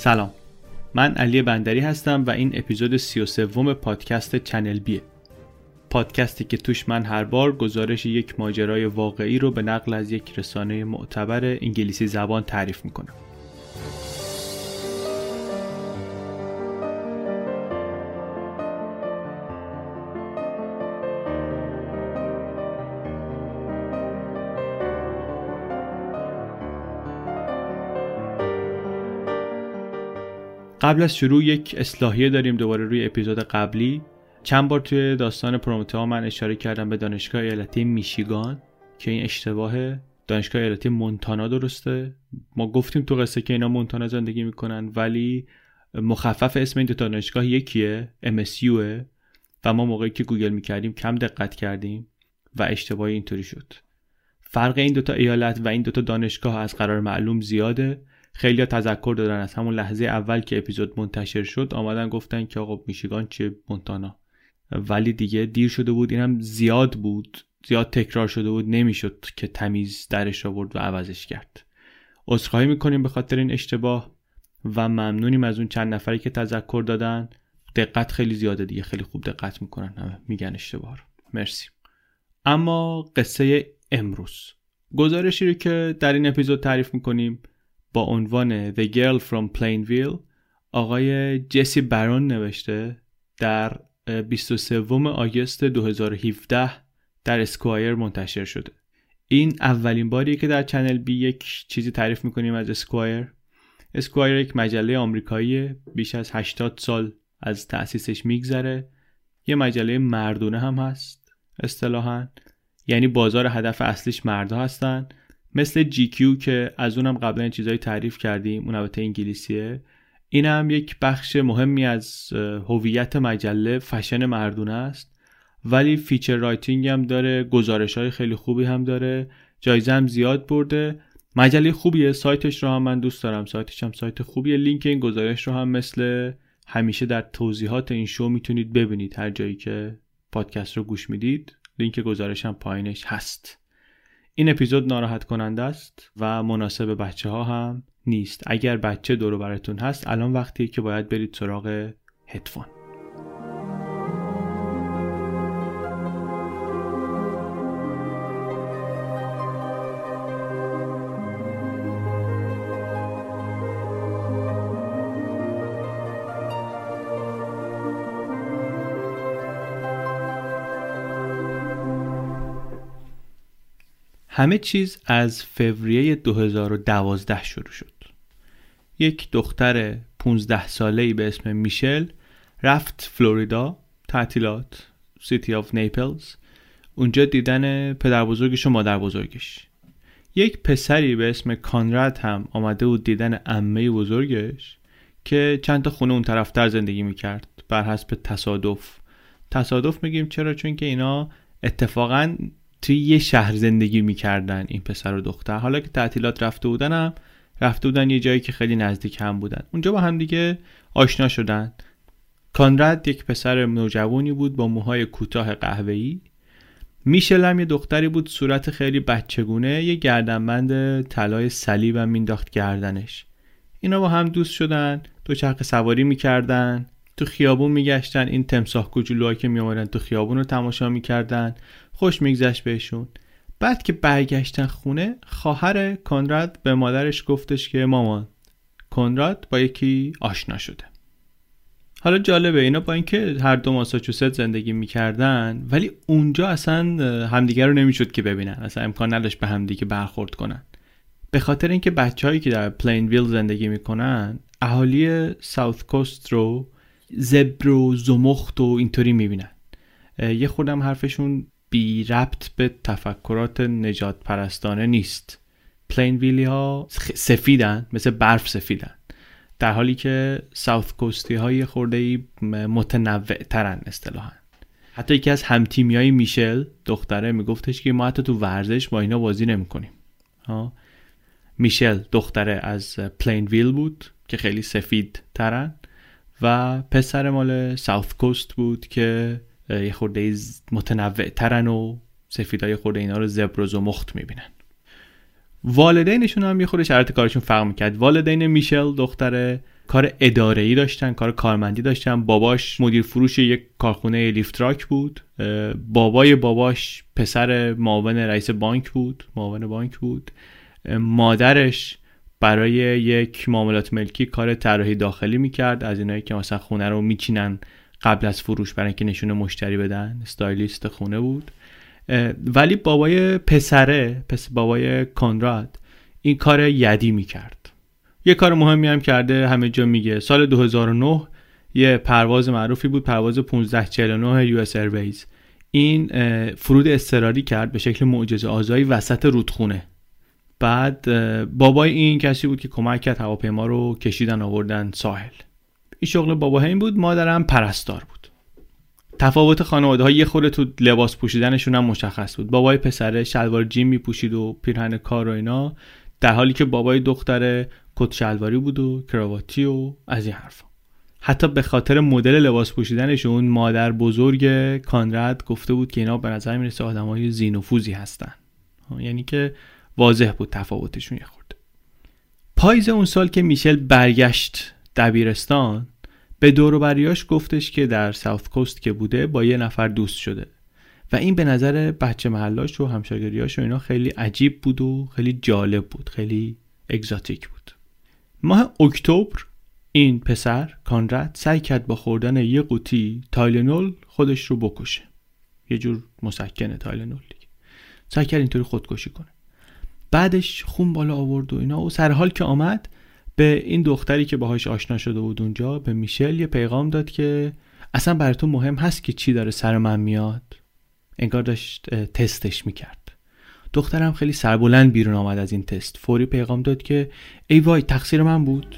سلام، من علی بندری هستم و این اپیزود 33 پادکست چنل بیه، پادکستی که توش من هر بار گزارش یک ماجرای واقعی رو به نقل از یک رسانه معتبر انگلیسی زبان تعریف میکنم. قبل از شروع یک اصلاحیه داریم دوباره روی اپیزود قبلی. چند بار توی داستان پرومتئا من اشاره کردم به دانشگاه ایالتی میشیگان که این اشتباهه، دانشگاه ایالتی مونتانا درسته. ما گفتیم تو قصه که اینا مونتانا زندگی میکنن ولی مخفف اسم این دو دانشگاه یکیه، MSUه و ما موقعی که گوگل میکردیم کم دقت کردیم و اشتباهی اینطوری شد. فرق این دوتا ایالت و این دوتا دانشگاه از قرار معلوم زیاده. خیلی‌ها تذکر دادن از همون لحظه اول که اپیزود منتشر شد، آمدن گفتن که آقا میشیگان چه مونتانا، ولی دیگه دیر شده بود، اینم زیاد بود، زیاد تکرار شده بود، نمیشد که تمیز درش آورد و عوضش کرد. عذرخواهی میکنیم به خاطر این اشتباه و ممنونیم از اون چند نفری که تذکر دادن. دقت خیلی زیاده دیگه، خیلی خوب دقت میکنن، همه میگن اشتباه رو. مرسی. اما قصه امروز، گزارشی رو که در این اپیزود تعریف میکنیم با عنوان The Girl from Plainville آقای جسی برون نوشته در 23 آگوست 2017 در اسکوایر منتشر شده. این اولین باریه که در چنل بی یک چیزی تعریف میکنیم از اسکوایر. اسکوایر یک مجله آمریکاییه، بیش از 80 سال از تأسیسش میگذره. یه مجله مردونه هم هست اصطلاحاً، یعنی بازار هدف اصلیش مردا هستن، مثل جی کیو که از اونم قبلا چیزایی تعریف کردیم، اون البته انگلیسیه. این هم یک بخش مهمی از هویت مجله فشن مردونه است، ولی فیچر رایتینگ هم داره، گزارش‌های خیلی خوبی هم داره، جایزه هم زیاد برده. مجله خوبیه، سایتش رو هم من دوست دارم، سایتش هم سایت خوبیه. لینک این گزارش رو هم مثل همیشه در توضیحات این شو میتونید ببینید، هر جایی که پادکست رو گوش میدید لینک گزارش هم پایینش هست. این اپیزود ناراحت کننده است و مناسب بچه‌ها هم نیست. اگر بچه دور و براتون هست الان وقتیه که باید برید سراغ هدفون. همه چیز از فوریه 2012 شروع شد. یک دختر 15 ساله‌ای به اسم میشل رفت فلوریدا، تعطیلات، سیتی آف نیپلز، اونجا دیدن پدر بزرگش و مادر بزرگش. یک پسری به اسم کانراد هم آمده بود دیدن عمه بزرگش که چند تا خونه اون طرفتر زندگی میکرد بر حسب تصادف. تصادف میگیم چرا؟ چون که اینا اتفاقاً توی یه شهر زندگی میکردن، این پسر و دختر. حالا که تعطیلات رفته بودن هم رفته بودن یه جایی که خیلی نزدیک هم بودن، اونجا با هم دیگه آشنا شدن. کانراد یک پسر نوجوانی بود با موهای کوتاه قهوه‌ای، میشل هم یه دختری بود صورت خیلی بچگونه، یه گردنبند طلای صلیب هم مینداخت گردنش. اینا با هم دوست شدن، دوچرخه سواری میکردن، تو خیابون میگشتن، این تمساح کوچولوها که میومدن تو خیابون رو تماشا میکردن، خوش میگذشت بهشون. بعد که برگشتن خونه، خواهر کنراد به مادرش گفتش که مامان کنراد با یکی آشنا شده. حالا جالبه اینا با اینکه هر دو ماساچوست زندگی میکردن ولی اونجا اصلا همدیگر رو نمیشد که ببینن، اصلا امکان نداشت به همدیگه برخورد کنن، به خاطر اینکه بچه‌هایی که در پلینویل زندگی میکنن اهالی ساوث کوست رو زبر و زمخت و اینطوری میبینن. یه خودم حرفشون بی ربط به تفکرات نجات پرستانه نیست. پلینویلی ها سفیدن، مثل برف سفیدن، در حالی که ساوث کوستی های خوردهی متنوع ترن اصطلاحاً. حتی یکی از همتیمی های میشل دختره میگفتش که ما حتی تو ورزش با اینا بازی نمی کنیم. میشل دختره از پلینویل بود که خیلی سفید ترن و پسر مال ساوث کوست بود که یه خورده متنوع ترن و سفیدای خورده اینا رو زبر و زمخت میبینن. والدینشون هم یه خورده شرط کارشون فرق میکرد. والدین میشل دختر کار اداره‌ای داشتن، کار کارمندی داشتن. باباش مدیر فروش یک کارخونه لیفتراک بود، بابای باباش پسر معاون رئیس بانک بود، معاون بانک بود. مادرش برای یک معاملات ملکی کار طراحی داخلی میکرد، از اینایی که مثلا خونه رو میچینن قبل از فروش برای اینکه نشونه مشتری بدن، استایلیست خونه بود. ولی بابای پسره، بابای کنراد، این کار یدی میکرد. یه کار مهمی هم کرده، همه جا میگه. سال 2009 یه پرواز معروفی بود، پرواز 1549 US Airways. این فرود اضطراری کرد به شکل معجزه‌آسایی وسط رودخونه. بعد بابای این کسی بود که کمک کرد هواپیما رو کشیدن آوردن ساحل. این شغل بابا این بود. مادرم پرستار بود. تفاوت خانواده‌ها یه خورده تو لباس پوشیدنشون هم مشخص بود. بابای پسره شلوار جین میپوشید و پیرهن کار و اینا، در حالی که بابای دختره کت شلواری بود و کرواتی و از این حرفا. حتی به خاطر مدل لباس پوشیدنشون مادر بزرگ کانراد گفته بود که اینا به نظر میرسه آدمای زینوفوزی هستن. یعنی که واضح بود تفاوتشون یه خورده. پاییز اون سال که میشل برگشت دبیرستان، به دور و بریاش گفتش که در ساوث کوست که بوده با یه نفر دوست شده و این به نظر بچه محلاش و همشاگردیاش و اینا خیلی عجیب بود و خیلی جالب بود، خیلی اگزاتیک بود. ماه اکتبر این پسر کانراد سعی کرد با خوردن یه قوطی تایلنول خودش رو بکشه، یه جور مسکن تایلنول دیگه. سعی کرد اینطوری خودکشی کنه. بعدش خون بالا آورد و اینا و سر حال که آمد به این دختری که باهاش آشنا شده بود اونجا، به میشل یه پیغام داد که اصلا برای تو مهم هست که چی داره سر من میاد؟ انگار داشت تستش میکرد. دخترم خیلی سربلند بیرون آمد از این تست، فوری پیغام داد که ای وای تقصیر من بود.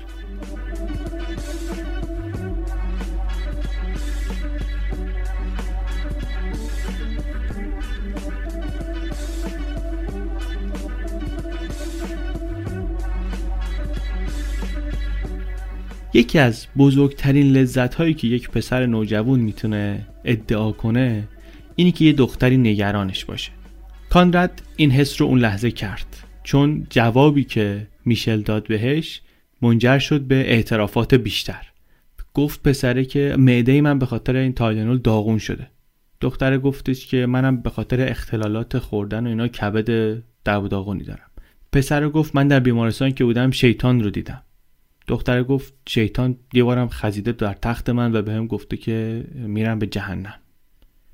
یکی از بزرگترین لذت‌هایی که یک پسر نوجوان میتونه ادعا کنه اینی که یه دختری نگرانش باشه. کانراد این حس رو اون لحظه کرد، چون جوابی که میشل داد بهش منجر شد به اعترافات بیشتر. گفت پسره که معده من به خاطر این تایلنول داغون شده. دختره گفتش که منم به خاطر اختلالات خوردن و اینا کبد داغونی دارم. پسره گفت من در بیمارستان که بودم شیطان رو دیدم. دختره گفت شیطان یه بارم خزیده در تخت من و بهم گفته که میرم به جهنم.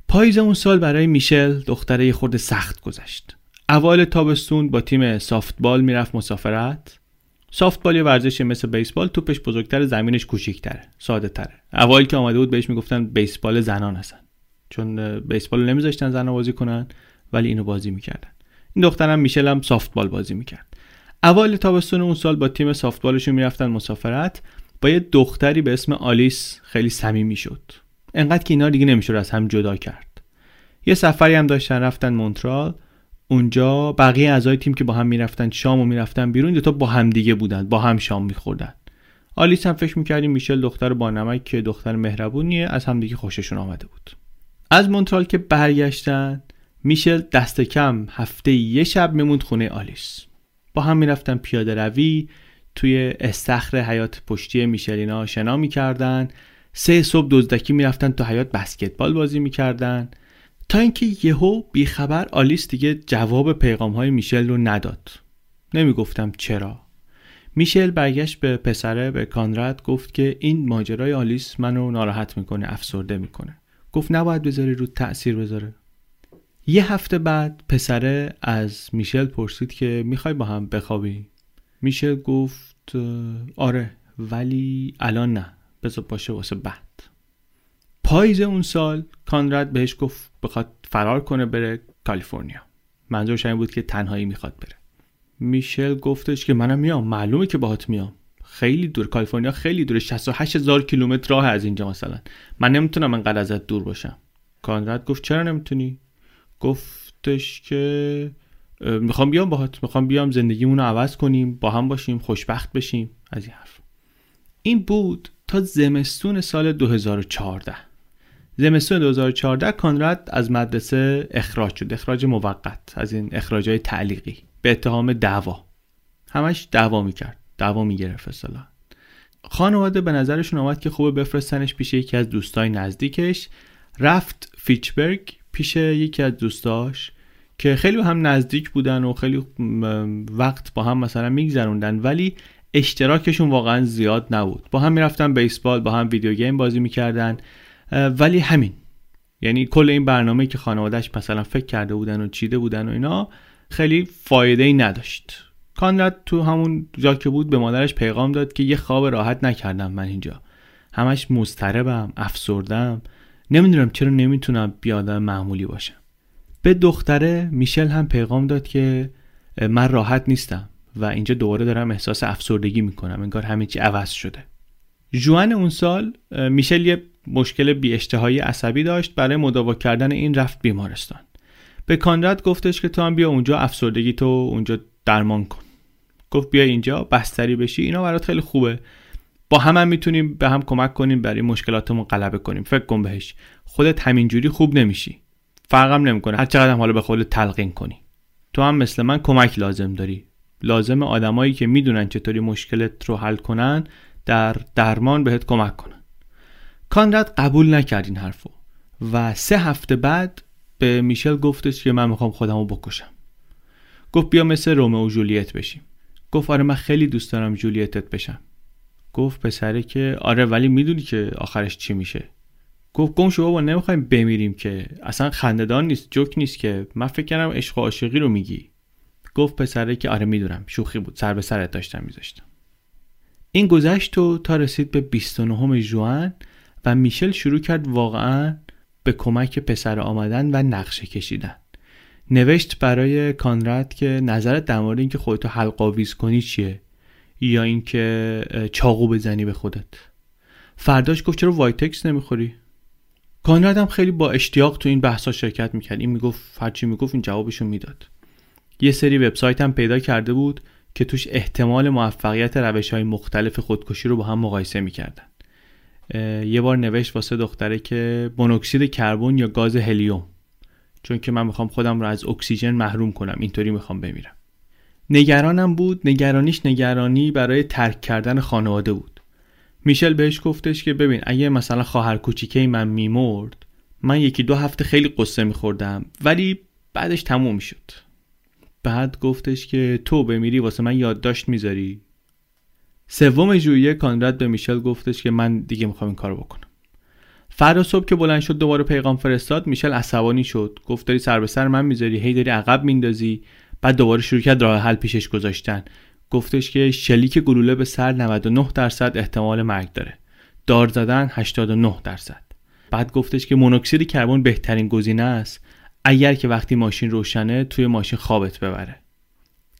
پاییز اون سال برای میشل دختره یه خورده سخت گذشت. اوایل تابستون با تیم سافتبال میرفت مسافرت. سافتبال یه ورزشه مثل بیسبال، توپش بزرگتره، زمینش کوچیک‌تره، ساده‌تره. اوایل که اومده بود بهش میگفتن بیسبال زنان هستن، چون بیسبال رو نمیذاشتن زنا بازی کنن ولی اینو بازی میکردن. این دخترم میشل هم سافتبال بازی میکرد. اول تابستون اون سال با تیم سافتبالشون میرفتن مسافرت، با یه دختری به اسم آلیس خیلی صمیمی شد، انقدر که اینا دیگه نمیشد از هم جدا کرد. یه سفری هم داشتن رفتن مونترال. اونجا بقیه اعضای تیم که با هم میرفتن شام و میرفتن بیرون، دو تا با هم دیگه بودن، با هم شام میخوردن. آلیس هم فکر میکرد میشل دختر با نمک که دختر مهربونیه، از هم دیگه خوششون آمده بود. از مونترال که برگشتن، میشل دست کم هفته یه شب میموند خونه آلیس. با هم میرفتن پیاده روی، توی استخر حیات پشتی میشلینا شنا میکردن. 3 صبح دزدکی میرفتن تو حیات، بسکتبال بازی میکردن، تا اینکه یهو بیخبر آلیس دیگه جواب پیغامهای میشل رو نداد. نمیگفتم چرا. میشل برگشت به پسره، به کانراد، گفت که این ماجرای آلیس منو ناراحت میکنه، افسرده میکنه. گفت نباید بذاری رو تأثیر بذاره. یه هفته بعد پسره از میشل پرسید که میخوای با هم بخوابی؟ میشل گفت آره ولی الان نه، بذار باشه واسه بعد. پاییز اون سال کانراد بهش گفت بخواد فرار کنه بره کالیفرنیا. منظورش این بود که تنهایی میخواد بره. میشل گفتش که منم میام، معلومه که باهات میام. خیلی دور، کالیفرنیا خیلی دوره، 68000 کیلومتر راه از اینجا مثلا. من نمیتونم انقدر ازت دور باشم. کانراد گفت چرا نمیتونی؟ گفتش که میخوام بیام باهات، میخوام بیام زندگیمونو عوض کنیم، با هم باشیم، خوشبخت بشیم، از این حرف. این بود تا زمستون سال 2014. زمستون 2014 کانراد از مدرسه اخراج شد، اخراج موقت، از این اخراجای تعلیقی به اتهام دعوا. همش دعوا میکرد، دعوا میگرفت اصلا. خانواده به نظرشون آمد که خوبه بفرستنش پیش یکی از دوستای نزدیکش. رفت فیچبرگ پیش یکی از دوستاش که خیلی با هم نزدیک بودن و خیلی وقت با هم مثلا میگذروندن، ولی اشتراکشون واقعا زیاد نبود. با هم میرفتن بیسبال، با هم ویدیو گیم بازی میکردن، ولی همین. یعنی کل این برنامه که خانوادهش مثلا فکر کرده بودن و چیده بودن و اینا خیلی فایده‌ای نداشت. کانراد تو همون جا که بود به مادرش پیغام داد که یه خواب راحت نکردم، من اینجا همش مضطربم، افسردم، نمیدونم چرا نمیتونم بیادم معمولی باشم. به دختره میشل هم پیغام داد که من راحت نیستم و اینجا دوباره دارم احساس افسردگی میکنم، انگار همه چی عوض شده. جوان اون سال میشل یه مشکل بی‌اشتهایی عصبی داشت. برای مداوا کردن این رفت بیمارستان. به کانراد گفتش که تو هم بیا اونجا افسردگی تو اونجا درمان کن. گفت بیا اینجا بستری بشی، اینا برات خیلی خوبه، با هم میتونیم به هم کمک کنیم، برای مشکلاتمون غلبه کنیم. فکر کن بهش، خودت همینجوری خوب نمیشی، فرقم نمیکنه هر چقدر هم حالا به خودت تلقین کنی، تو هم مثل من کمک لازم داری. لازم آدمایی که میدونن چطوری مشکلت رو حل کنن در درمان بهت کمک کنن. کانراد قبول نکرد این حرفو و 3 هفته بعد به میشل گفتش که من میخوام خودمو بکشم. گفت بیا مثل رومئو و جولیت بشیم. گفت آره من خیلی دوست دارم جولیتت بشم. گفت پسره که آره ولی میدونی که آخرش چی میشه. گفت گم شو بابا، نمیخوایم بمیریم که، اصلا خنده‌دار نیست، جوک نیست که، من فکر کردم عشق و عاشقی رو میگی. گفت پسره که آره میدونم شوخی بود، سر به سرت داشتم میذاشتم. این گذشت و تا رسید به 29 ژوئن و میشل شروع کرد واقعا به کمک پسر آمدن و نقشه کشیدن. نوشت برای کانراد که نظرت در مورد اینکه خودتو حلق‌آویز کنی چیه، یا اینکه چاقو بزنی به خودت. فرداش گفت چرا وایتکس نمیخوری؟ کانراد هم خیلی با اشتیاق تو این بحثا شرکت میکرد. این میگفت هرچی میگفت این جوابشو میداد. یه سری وبسایت هم پیدا کرده بود که توش احتمال موفقیت روش‌های مختلف خودکشی رو با هم مقایسه میکردن. یه بار نوشت واسه دختره که مونوکسید کربن یا گاز هلیوم، چون که من میخوام خودم رو از اکسیژن محروم کنم، اینطوری میخوام بمیرم. نگرانم بود. نگرانیش نگرانی برای ترک کردن خانواده بود. میشل بهش گفتش که ببین اگه مثلا خواهر کوچیکه من میمرد، من 1-2 هفته خیلی قصه میخوردم ولی بعدش تموم میشد. بعد گفتش که تو بمیری واسه من یادداشت میذاری. 3 ژوئیه کانراد به میشل گفتش که من دیگه میخوام این کارو بکنم. فردا صبح که بلند شد دوباره پیغام فرستاد. میشل عصبانی شد، گفت داری سر به سر من میذاری، هی داری عقب میندازی. بعد دوباره شروع کرد راه حل پیشش گذاشتن. گفتش که شلیک گلوله به سر 99% احتمال مرگ داره، دار زدن 89%. بعد گفتش که مونوکسید کربن بهترین گزینه است، اگر که وقتی ماشین روشنه توی ماشین خوابت ببره.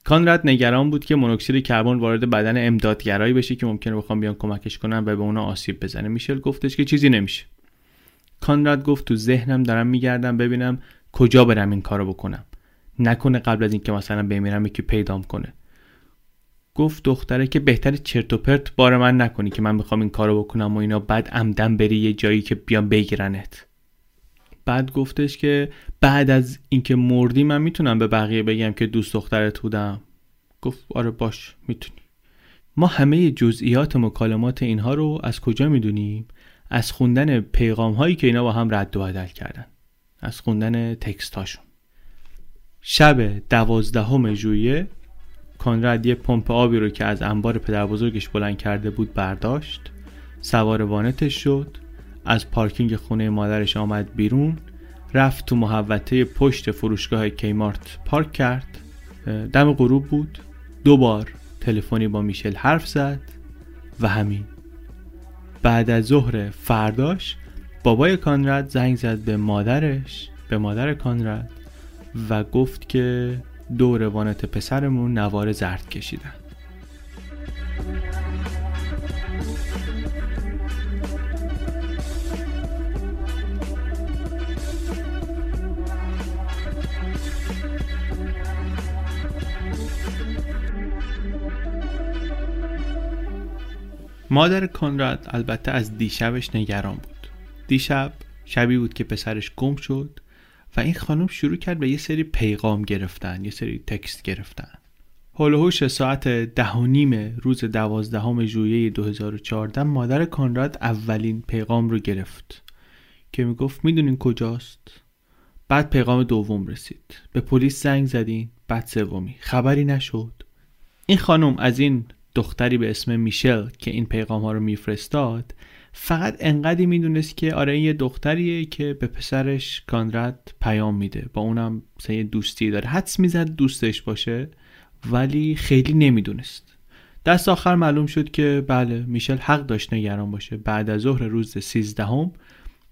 کانراد نگران بود که مونوکسید کربن وارد بدن امدادگرایی بشه که ممکنه بخوام بیان کمکش کنن و به اونا آسیب بزنه. میشل گفتش که چیزی نمیشه. کانراد گفت تو ذهنم دارم میگردم ببینم کجا برم این کارو بکنم، نکنه قبل از اینکه مثلا بمیرم یکی پیدام کنه. گفت دختره که بهتره چرت و پرت بار من نکنی که من میخوام این کارو بکنم و اینا، بعد عمدن بری یه جایی که بیان بگیرنت. بعد گفتش که بعد از اینکه مردی من میتونم به بقیه بگم که دوست دخترت بودم. گفت آره باش میتونی. ما همه جزئیات مکالمات اینها رو از کجا میدونیم؟ از خوندن پیغام هایی که اینا با هم رد و بدل کردن، از خوندن تکست هاشون. شب 12 ژوئیه کانراد یه پمپ آبی رو که از انبار پدر بزرگش بلند کرده بود برداشت، سوار وانتش شد، از پارکینگ خونه مادرش آمد بیرون، رفت تو محوطه پشت فروشگاه کیمارت پارک کرد. دم غروب بود. 2 بار تلفنی با میشل حرف زد و همین. بعد از ظهر فرداش بابای کانراد زنگ زد به مادرش، به مادر کانراد و گفت که دور وانت پسرمون نوار زرد کشیدن. مادر کانراد البته از دیشبش نگران بود. دیشب شبی بود که پسرش گم شد و این خانم شروع کرد به یه سری پیغام گرفتن، یه سری تکست گرفتن. هولوش ساعت 10:30 روز 12 ژوئیه 2014 مادر کانراد اولین پیغام رو گرفت که میگفت میدونین کجاست؟ بعد پیغام دوم رسید. به پلیس زنگ زدین، بعد سومی. خبری نشد. این خانم از این دختری به اسم میشل که این پیغام ها رو میفرستاد فقط انقدری میدونست که آره این یه دختریه که به پسرش کانراد پیام میده، با اونم سه دوستی داره، حدس میزد دوستش باشه، ولی خیلی نمیدونست. دست آخر معلوم شد که بله، میشل حق داشت نگران باشه. بعد از ظهر روز 13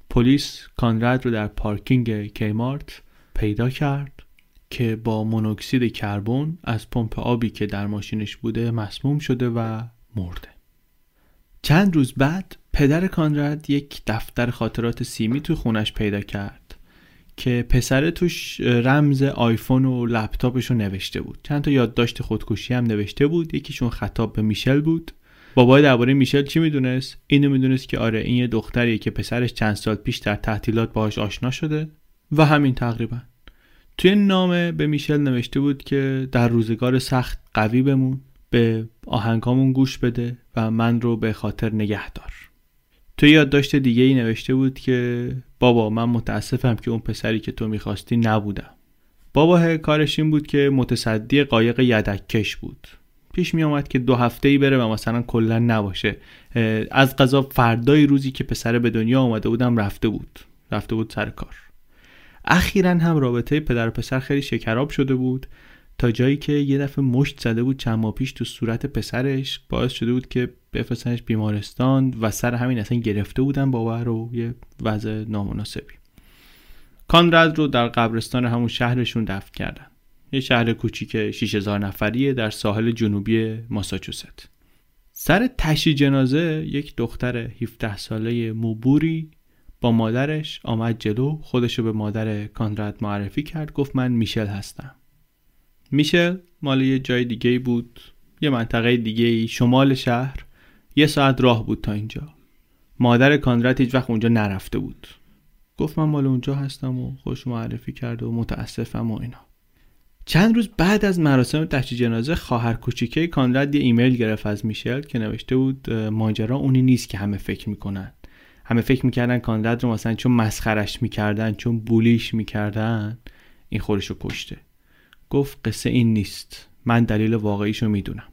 پلیس کانراد رو در پارکینگ کیمارت پیدا کرد که با مونوکسید کربن از پمپ آبی که در ماشینش بوده مسموم شده و مرده. چند روز بعد پدر کانراد یک دفتر خاطرات سیمی تو خونش پیدا کرد که پسره توش رمز آیفون و لپتاپش رو نوشته بود. چند تا یادداشت خودکشی هم نوشته بود. یکیشون خطاب به میشل بود. بابای درباره میشل چی میدونست؟ اینو میدونست که آره این یه دختریه که پسرش چند سال پیش در تعطیلات باهاش آشنا شده و همین تقریبا. توی نامه به میشل نوشته بود که در روزگار سخت قوی بمون، به آهنگامون گوش بده و من رو به خاطر نگه دار. توی یادداشت دیگه ای نوشته بود که بابا من متاسفم که اون پسری که تو میخواستی نبودم. بابا کارش این بود که متصدی قایق یدککش بود. پیش می اومد که 2 هفته‌ای بره و مثلا کلا نباشه. از قضا فردای روزی که پسر به دنیا اومده بودم رفته بود سر کار. اخیراً هم رابطه پدر و پسر خیلی شکراب شده بود تا جایی که یه دفعه مشت زده بود چند ماه پیش تو صورت پسرش، باعث شده بود که بفرستنش بیمارستان و سر همین اصلا گرفته بودن بابا رو، یه وضع نامناسبی. کانراد رو در قبرستان همون شهرشون دفن کردن. یه شهر کوچیک 6000 نفریه در ساحل جنوبی ماساچوست. سر تشییع جنازه یک دختر 17 ساله موبوری با مادرش آمد جلو، خودشو به مادر کانراد معرفی کرد، گفت من میشل هستم. میشل مال یه جای دیگه بود، یه منطقه دیگه شمال شهر، 1 ساعت راه بود تا اینجا. مادر کانراد هیچ وقت اونجا نرفته بود. گفت من مال اونجا هستم و خوش معرفی کرد و متاسفم و اینا. چند روز بعد از مراسم تشییع جنازه خواهر کوچیکه کانراد یه ایمیل گرفت از میشل که نوشته بود ماجرا اونی نیست که همه فکر میکنن. همه فکر میکردن کانراد رو مثلا چون مسخرش میکردن، چون بولیش میکردن، این خودشو کشته. گفت قصه این نیست، من دلیل واقعیشو میدونم.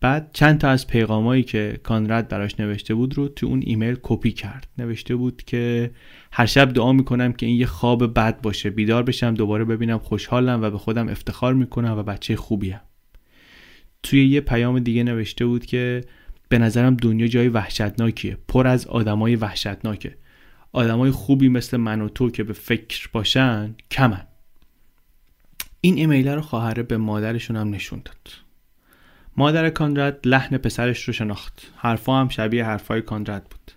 بعد چند تا از پیغامایی که کانراد براش نوشته بود رو تو اون ایمیل کپی کرد. نوشته بود که هر شب دعا میکنم که این یه خواب بد باشه، بیدار بشم دوباره ببینم خوشحالم و به خودم افتخار میکنم و بچه خوبیم. توی یه پیام دیگه نوشته بود که به نظرم دنیا جای وحشتناکیه، پر از آدمای وحشتناکه. آدمای خوبی مثل من و تو که به فکر باشن کمن. این ایمیل رو خواهر به مادرشون هم نشون داد. مادر کانراد لحن پسرش رو شناخت. حرفا هم شبیه حرفای کانراد بود.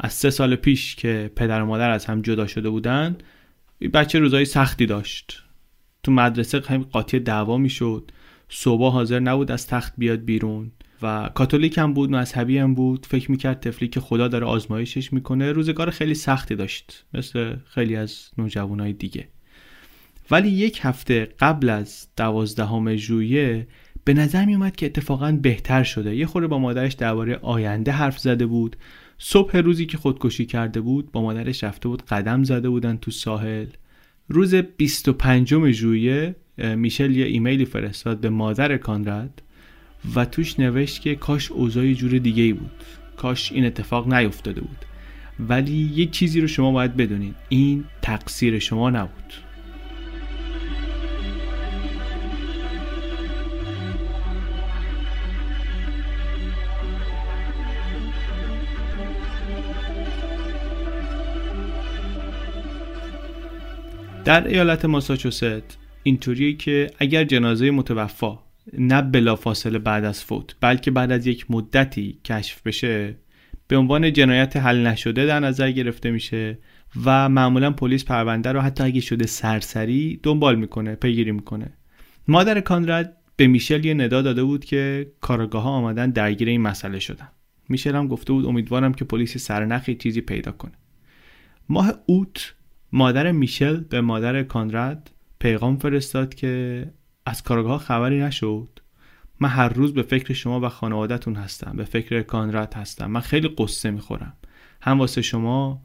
از 3 سال پیش که پدر و مادر از هم جدا شده بودن، بچه روزای سختی داشت. تو مدرسه خیلی قاطی دعوا میشد. صبح حاضر نبود از تخت بیاد بیرون و کاتولیک هم بود، مذهبی هم بود. فکر میکرد طفلی که خدا داره آزمایشش میکنه. روزگار خیلی سختی داشت، مثل خیلی از نوجوانای دیگه. ولی 1 هفته قبل از 12 ژوئیه به نظر می اومد که اتفاقا بهتر شده. یه خورده با مادرش درباره آینده حرف زده بود. صبح روزی که خودکشی کرده بود با مادرش رفته بود قدم زده بودن تو ساحل. روز 25 ژوئیه میشل یه ایمیلی فرستاد به مادر کانراد و توش نوشت که کاش اوضاع یه جور دیگه‌ای بود، کاش این اتفاق نیفتاده بود، ولی یه چیزی رو شما باید بدونین، این تقصیر شما نبود. در ایالت ماساچوست اینطوریه که اگر جنازه متوفا نه بلافاصله بعد از فوت بلکه بعد از یک مدتی کشف بشه، به عنوان جنایت حل نشده در نظر گرفته میشه و معمولا پلیس پرونده رو حتی اگه شده سرسری دنبال میکنه، پیگیری میکنه. مادر کانراد به میشل یه ندا داده بود که کارآگاه‌ها آمدن درگیر این مسئله شدن. میشل هم گفته بود امیدوارم که پلیس سرنخی چیزی پیدا کنه. ماه اوت مادر میشل به مادر کانراد پیغام فرستاد که از کارگاه خبری نشد من هر روز به فکر شما و خانواده‌تون هستم، به فکر کانراد هستم. من خیلی قصه میخورم، هم واسه شما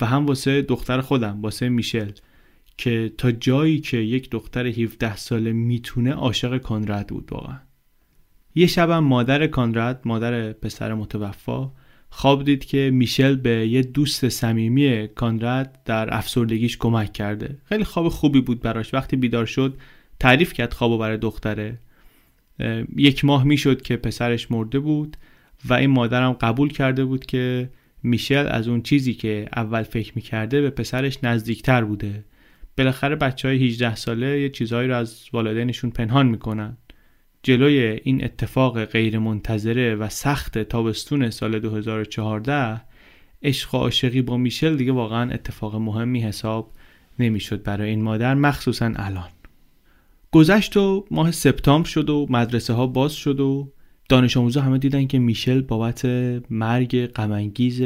و هم واسه دختر خودم، واسه میشل، که تا جایی که یک دختر 17 ساله میتونه عاشق کانراد بود واقعا. یه شب هم مادر کانراد، مادر پسر متوفا، خواب دید که میشل به یه دوست صمیمی کانراد در افسردگیش کمک کرده. خیلی خواب خوبی بود براش. وقتی بیدار شد تعریف کرد خوابو برای دختره. 1 ماه میشد که پسرش مرده بود و این مادرم قبول کرده بود که میشل از اون چیزی که اول فکر میکرده به پسرش نزدیکتر بوده. بالاخره بچهای 18 ساله یه چیزایی رو از والدینشون پنهان میکنن. جلوی این اتفاق غیر منتظره و سخت تابستون سال 2014 عشق و عاشقی با میشل دیگه واقعا اتفاق مهمی حساب نمیشد برای این مادر، مخصوصا الان. گذشت و ماه سپتامبر شد و مدرسه ها باز شد و دانش آموزا همه دیدن که میشل بابت مرگ غم انگیز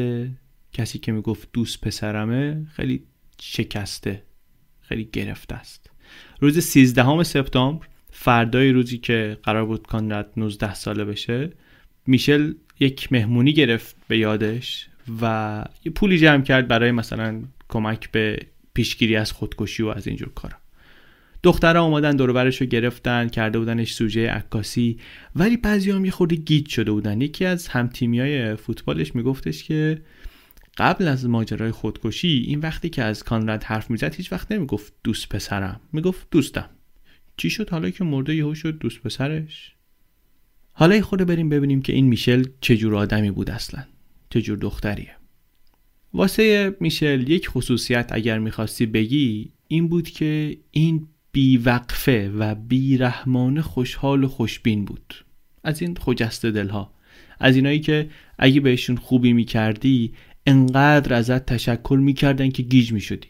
کسی که میگفت دوست پسرمه خیلی شکسته، خیلی گرفته است. روز 13 سپتامبر، فردای روزی که قرار بود کانراد 19 ساله بشه، میشل یک مهمونی گرفت به یادش و یه پولی جمع کرد برای مثلا کمک به پیشگیری از خودکشی و از اینجور کارا. دخترها اومدن دور و برش رو گرفتن، کرده بودنش سوژه عکاسی، ولی بعضیام یه خورده گیج شده بودن. یکی از همتیمیای فوتبالش میگفتش که قبل از ماجرای خودکشی این وقتی که از کانراد حرف میزد هیچ وقت نمیگفت دوست پسرم، میگفت دوستم. چی شد حالا که مرده یهو شد دوست پسرش؟ حالا خود بریم ببینیم که این میشل چه جور آدمی بود اصلا، چه جور دختریه. واسه میشل یک خصوصیت اگر میخواستی بگی این بود که این بیوقفه و بیرحمانه خوشحال و خوشبین بود. از این خجسته دلها، از اینایی که اگه بهشون خوبی میکردی انقدر ازت تشکر میکردن که گیج میشدی،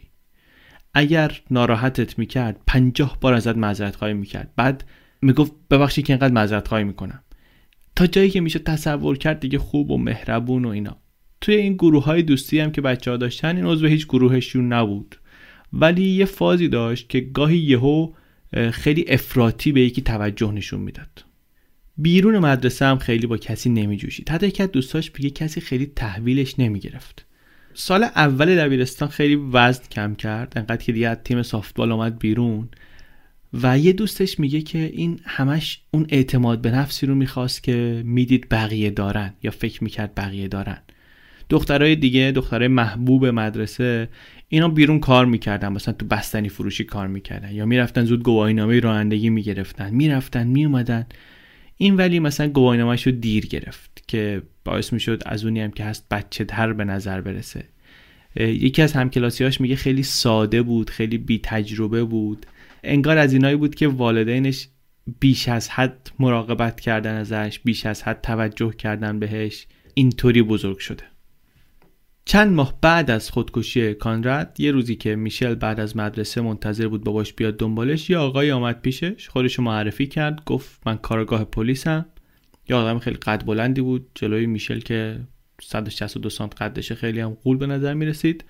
اگر ناراحتت میکرد 50 بار ازت معذرت خواهی میکرد، بعد میگفت ببخشید که انقدر معذرت خواهی میکنم. تا جایی که میشه تصور کرد دیگه خوب و مهربون و اینا. توی این گروهای دوستی هم که بچه‌ها داشتن، این عضو هیچ گروهشون نبود، ولی یه فازی داشت که گاهی یهو خیلی افراطی به یکی توجه نشون میداد. بیرون مدرسه هم خیلی با کسی نمیجوشید، حتی که دوستاش بگه کسی خیلی تحویلش نمیگرفت. سال اول دبیرستان خیلی وزن کم کرد، انقدر که دیگه تیم سافتبال اومد بیرون و یه دوستش میگه که این همش اون اعتماد به نفسی رو میخواست که میدید بقیه دارن یا فکر میکرد بقیه دارن. دخترای دیگه، دخترای محبوب مدرسه، اینا بیرون کار میکردن، مثلا تو بستنی فروشی کار میکردن یا میرفتن زود گواهینامه رانندگی میگرفتن، میرفتن میومدن. این ولی مثلا گواهینامه‌شو دیر گرفت که باعث میشد از اونی هم که هست بچه‌تر به نظر برسه. یکی از همکلاسی‌هاش میگه خیلی ساده بود، خیلی بی تجربه بود، انگار از اینایی بود که والدینش بیش از حد مراقبت کردن ازش، بیش از حد توجه کردن بهش، اینطوری بزرگ شده. چند ماه بعد از خودکشی کانراد، یه روزی که میشل بعد از مدرسه منتظر بود باباش بیاد دنبالش، یه آقایی آمد پیشش، خودشو معرفی کرد، گفت من کارگاه پلیسم. یه آدم خیلی قد بلندی بود، جلوی میشل که 162 سانت قدشه خیلی هم قول به نظر میرسید.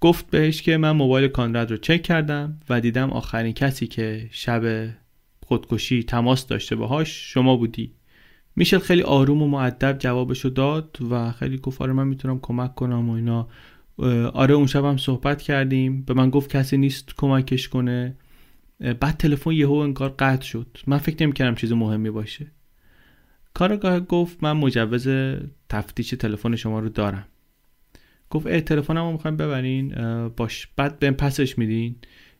گفت بهش که من موبایل کانراد رو چک کردم و دیدم آخرین کسی که شب خودکشی تماس داشته باهاش شما بودی. میشل خیلی آروم و مؤدب جوابشو داد و خیلی گفت آره من میتونم کمک کنم و اینا. آره اون شب هم صحبت کردیم، به من گفت کسی نیست کمکش کنه. بعد تلفن یهو انگار قطع شد، من فکر نمی‌کردم چیز مهمی باشه. کارآگاه گفت من مجوز تفتیش تلفن شما رو دارم. گفت تلفنمو می‌خواید ببرین؟ باش، بعد بهم پسش میدین،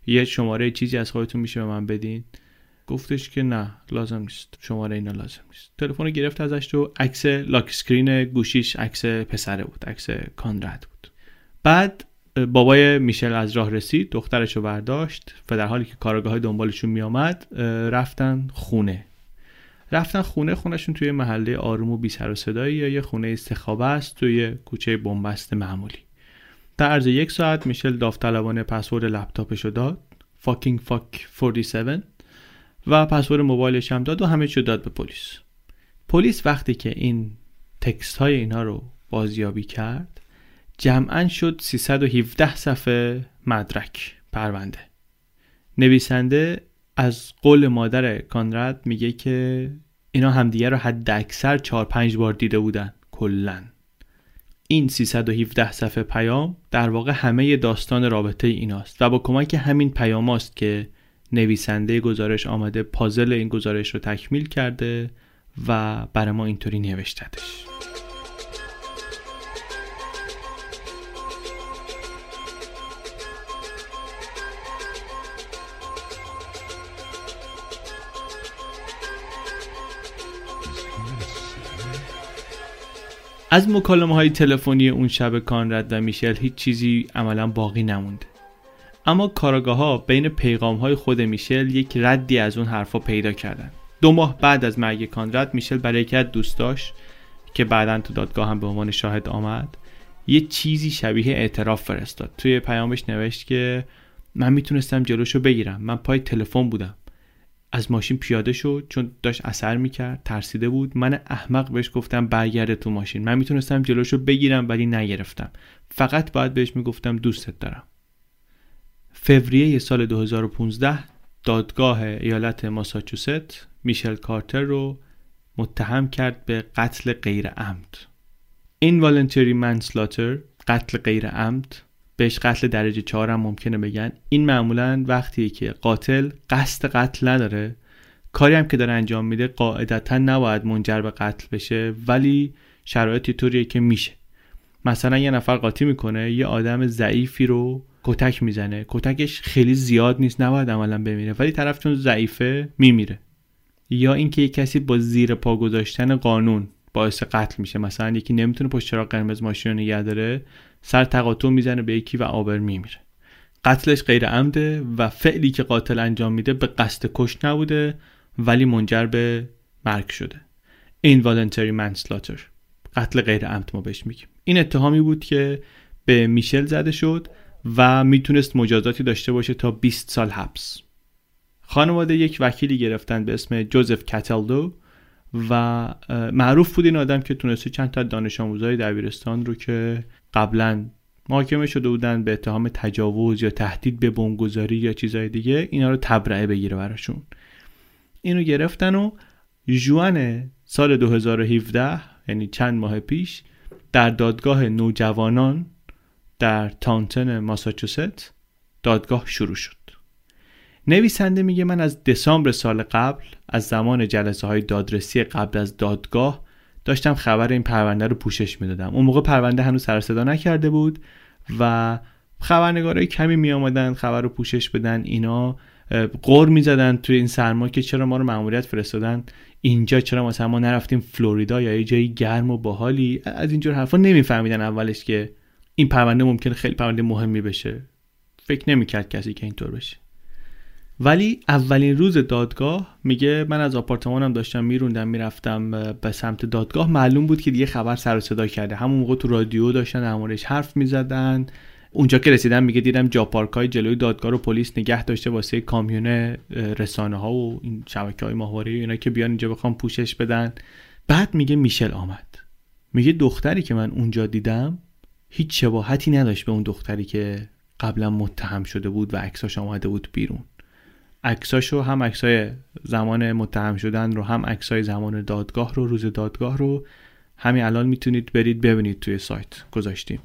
یه شماره چیزی از خودتون میشه به من بدین. گفتش که نه لازم نیست، شماره اینا لازم نیست. تلفن رو گرفت ازش و عکس لاک اسکرین گوشیش عکس پسره بود، عکس کانراد بود. بعد بابای میشل از راه رسید، دخترش رو برداشت و در حالی که کارآگاه‌های دنبالشون میامد رفتن خونه. خونهشون توی محله آروم و بی سر و صدایی، یا یه خونه استخابه است توی کوچه بنبست معمولی. در عرض 1 ساعت میشل داوطلبانه پسورد لپتاپش رو داد، فاکینگ فاک 47، و پسورد موبایلش هم داد و همه چیو داد به پلیس. پلیس وقتی که این تکست های اینا رو بازیابی کرد، جمعاً شد 317 صفحه مدرک پرونده. نویسنده از قول مادر کانراد میگه که اینا همدیگه رو حد اکثر 4-5 بار دیده بودن کلاً. این 317 صفحه پیام در واقع همه داستان رابطه ایناست و با کمک همین پیاماست که نویسنده گزارش آمده پازل این گزارش رو تکمیل کرده و برای ما اینطوری نوشتدش. از مکالمه‌های تلفنی اون شب کانراد و میشل هیچ چیزی عملاً باقی نمونده. اما کاراگاه‌ها بین پیغام‌های خود میشل یک ردی از اون حرفا پیدا کردن. 2 ماه بعد از مرگ کانراد، میشل برای یکی از دوستاش که بعداً تو دادگاه هم به عنوان شاهد آمد، یه چیزی شبیه اعتراف فرستاد. توی پیامش نوشت که من میتونستم جلوشو بگیرم، من پای تلفن بودم. از ماشین پیاده شد چون داشت اثر میکرد، ترسیده بود. من احمق بهش گفتم برگرده تو ماشین. من میتونستم جلوشو بگیرم ولی نگرفتم، فقط باید بهش میگفتم دوستت دارم. فوریه سال 2015 دادگاه ایالت ماساچوست میشل کارتر رو متهم کرد به قتل غیر عمد. اینوالنتری منسلاتر، قتل غیر عمد، بهش قتل درجه 4 هم ممکنه بگن. این معمولاً وقتیه که قاتل قصد قتل نداره، کاری هم که داره انجام میده قاعدتاً نباید منجر به قتل بشه، ولی شرایطی طوریه که میشه. مثلا یه نفر قاطی میکنه، یه آدم ضعیفی رو کتک میزنه، کتکش خیلی زیاد نیست، نباید عملاً بمیره، ولی طرف چون ضعیفه میمیره. یا اینکه یه کسی با زیر پا گذاشتن قانون باعث قتل میشه. مثلا یکی نمیتونه پشت چراغ قرمز ماشین رو نگه داره، سر تقاطع میزنه به یکی و آبر میمیره. قتلش غیر عمده و فعلی که قاتل انجام میده به قصد کشت نبوده ولی منجر به مرگ شده. involuntary manslaughter، قتل غیر عمد ما بهش میگیم. این اتهامی بود که به میشل زده شد و میتونست مجازاتی داشته باشه تا 20 سال حبس. خانواده یک وکیلی گرفتن به اسم جوزف کاتالدو و معروف بود این آدم که تونسته چند تا دانش آموزای دبیرستان رو که قبلا محاکمه شده بودن به اتهام تجاوز یا تهدید به بمبگذاری یا چیزای دیگه، اینا رو تبرئه بگیره براشون. اینو گرفتن و ژوئن سال 2017، یعنی چند ماه پیش، در دادگاه نوجوانان در تاونتن ماساچوست دادگاه شروع شد. نویسنده میگه من از دسامبر سال قبل، از زمان جلسه‌های دادرسی قبل از دادگاه، داشتم خبر این پرونده رو پوشش میدادم. اون موقع پرونده هنوز سر صدا نکرده بود و خبرنگارای کمی می اومدن خبر رو پوشش بدن. اینا غر می‌زدن توی این سرما که چرا ما رو مأموریت فرستادن اینجا، چرا مثلا ما نرفتیم فلوریدا یا یه جایی گرم و باحالی. از اینجور حرفا نمی‌فهمیدن اولش که این پرونده ممکنه خیلی پرونده مهمی بشه. فکر نمی‌کرد کسی که اینطور بشه. ولی اولین روز دادگاه میگه من از آپارتمانم داشتم میروندم میرفتم به سمت دادگاه، معلوم بود که دیگه خبر سر و صدا کرده. همون موقع تو رادیو داشتن همونش حرف میزدن. اونجا که رسیدم میگه دیدم جاپارکای جلوی دادگاه رو پلیس نگه داشته واسه کامیون رسانه ها و این شبکه‌های ماهواره اینا که بیان اینجا بخوام پوشش بدن. بعد میگه میشل آمد، میگه دختری که من اونجا دیدم هیچ شباهتی نداشت به اون دختری که قبلا متهم شده بود و عکساش اومده بود بیرون. عکساشو، هم عکسای زمان متهم شدن رو، هم عکسای زمان دادگاه رو، روز دادگاه رو، همین الان میتونید برید ببینید توی سایت گذاشتیم.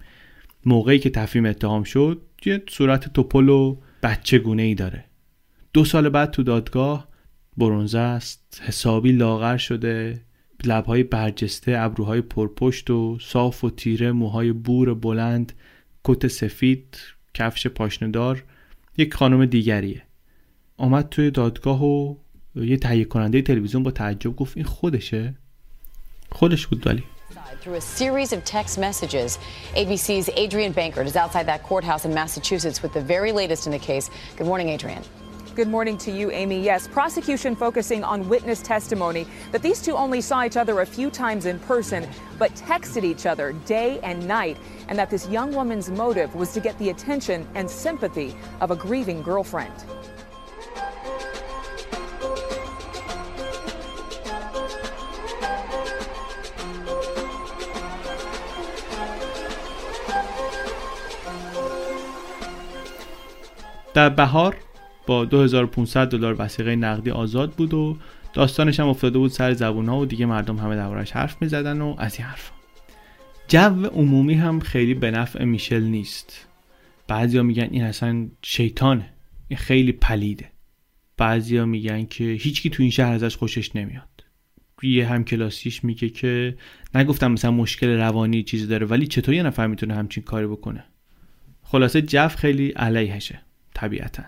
موقعی که تفهیم اتهام شد یه صورت توپل و بچه‌گونه‌ای داره. 2 سال بعد تو دادگاه برنزه است، حسابی لاغر شده، لب‌های برجسته، ابروهای پرپشت و صاف و تیره، موهای بور بلند، کت سفید، کفش پاشنه‌دار، یک خانم دیگریه. آمد توی دادگاه و یه تهیه کننده تلویزیون با تعجب گفت این خودشه؟ خودش بود. ولی through a series of text messages, ABC's Adrian Bankert is outside that courthouse in Massachusetts with the very latest in the case. Good morning, Adrian. Good morning to you, Amy. Yes, prosecution focusing on witness testimony that these two only saw each other a few times in person, but texted each other day and night, and that this young woman's motive was to get the attention and sympathy of a grieving girlfriend. در بهار با $2500 وثیقه نقدی آزاد بود و داستانش هم افتاده بود سر زبون‌ها و دیگه مردم همه دربارش حرف می‌زدن و از این حرفا. جو عمومی هم خیلی به نفع میشل نیست. بعضیا میگن این اصلا شیطانه، این خیلی پلیده. بعضیا میگن که هیچکی تو این شهر ازش خوشش نمیاد. یه همکلاسیش میگه که نگفتم مثلا مشکل روانی چیزی داره، ولی چطور یه نفر میتونه همچین کاری بکنه؟ خلاصه جو خیلی علیهشه طبیعتاً.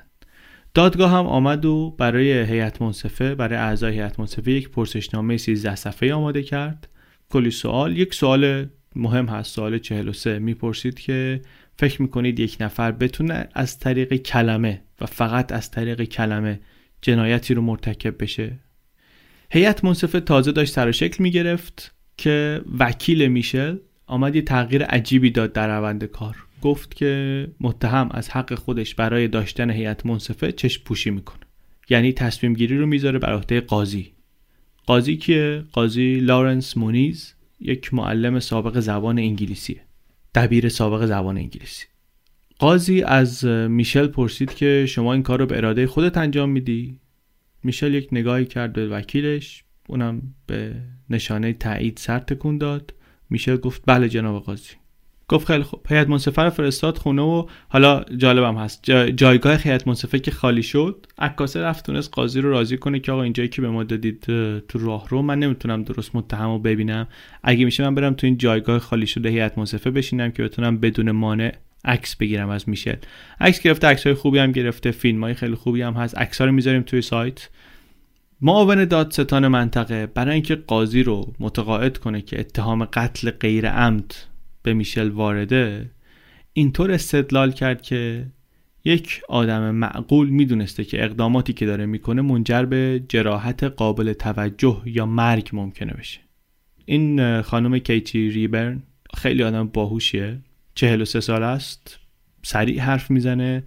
دادگاه هم آمد و برای هیئت منصفه، برای اعضای هیئت منصفه یک پرسشنامه 13 صفحه‌ای آماده کرد. کلی سوال، یک سوال مهم هست، سوال 43 میپرسید که فکر میکنید یک نفر بتونه از طریق کلمه و فقط از طریق کلمه جنایتی رو مرتکب بشه؟ هیئت منصفه تازه داشت سر و شکل میگرفت که وکیل میشل آمد یه تغییر عجیبی داد در روند کار. گفت که متهم از حق خودش برای داشتن هیئت منصفه چشم پوشی میکنه، یعنی تصمیم گیری رو میذاره بر عهده قاضی. قاضی کیه؟ قاضی لارنس مونیز، یک معلم سابق زبان انگلیسیه، دبیر سابق زبان انگلیسی. قاضی از میشل پرسید که شما این کار رو به اراده خودت انجام میدی؟ میشل یک نگاهی کرد به وکیلش، اونم به نشانه تایید سر تکون داد. میشل گفت بله جناب قاضی. گفت خیلی خوب. هیئت منصفه رو فرستاد خونه و حالا جالبم هست جایگاه هیئت منصفه که خالی شد، عکاسه رفت تونست قاضی رو راضی کنه که آقا اینجایی که به ما دادید تو راهرو من نمیتونم درست متهمو ببینم، اگه میشه من برم تو این جایگاه خالی شده هیئت منصفه بشینم که بتونم بدون مانع عکس بگیرم از میشل. عکس گرفته، عکسای خوبی هم گرفته، فیلمای خیلی خوبی هم هست. عکس‌ها رو می‌ذاریم توی سایت. معاون دادستان منطقه برای اینکه قاضی رو متقاعد کنه که اتهام قتل غیر عمد به میشل وارده، اینطور استدلال کرد که یک آدم معقول میدونسته که اقداماتی که داره میکنه منجر به جراحت قابل توجه یا مرگ ممکنه بشه. این خانم کیتی ریبرن خیلی آدم باهوشیه، 43 ساله است، سریع حرف میزنه،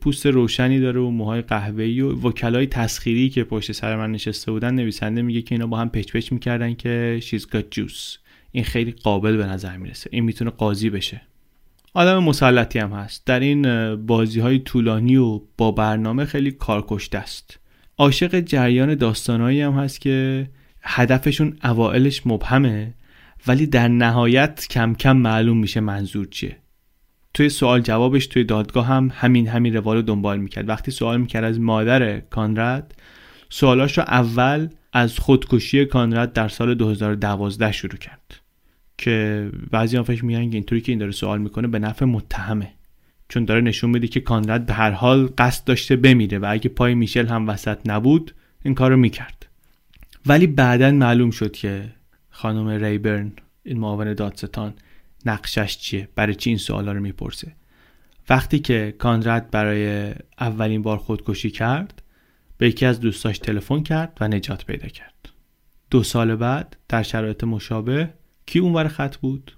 پوست روشنی داره و موهای قهوه‌ای و وکلای تسخیری که پشت سر من نشسته بودن، نویسنده میگه که اینا با هم پچ‌پچ میکردن که she's got juice. این خیلی قابل به نظر میرسه، این میتونه قاضی بشه. آدم مسلطی هم هست، در این بازی‌های طولانی و با برنامه خیلی کارکشته است. عاشق جریان داستانایی هم هست که هدفشون اوائلش مبهمه ولی در نهایت کم کم معلوم میشه منظور چیه. توی سوال جوابش توی دادگاه هم همین روال رو دنبال میکرد. وقتی سوال میکرد از مادر کانراد، سوالاش رو اول از خودکشی کانراد در سال 2012 شروع کرد که بعضی هم فکر میگن که اینطوری که این داره سوال میکنه به نفع متهمه، چون داره نشون میده که کانراد به هر حال قصد داشته بمیره و اگه پای میشل هم وسط نبود این کارو میکرد. ولی بعداً معلوم شد که خانم ریبرن، این معاون دادستان، نقشش چیه، برای چی این سوالا رو میپرسه. وقتی که کانراد برای اولین بار خودکشی کرد، به یکی از دوستاش تلفن کرد و نجات پیدا کرد. 2 سال بعد در شرایط مشابه کی اونور خط بود؟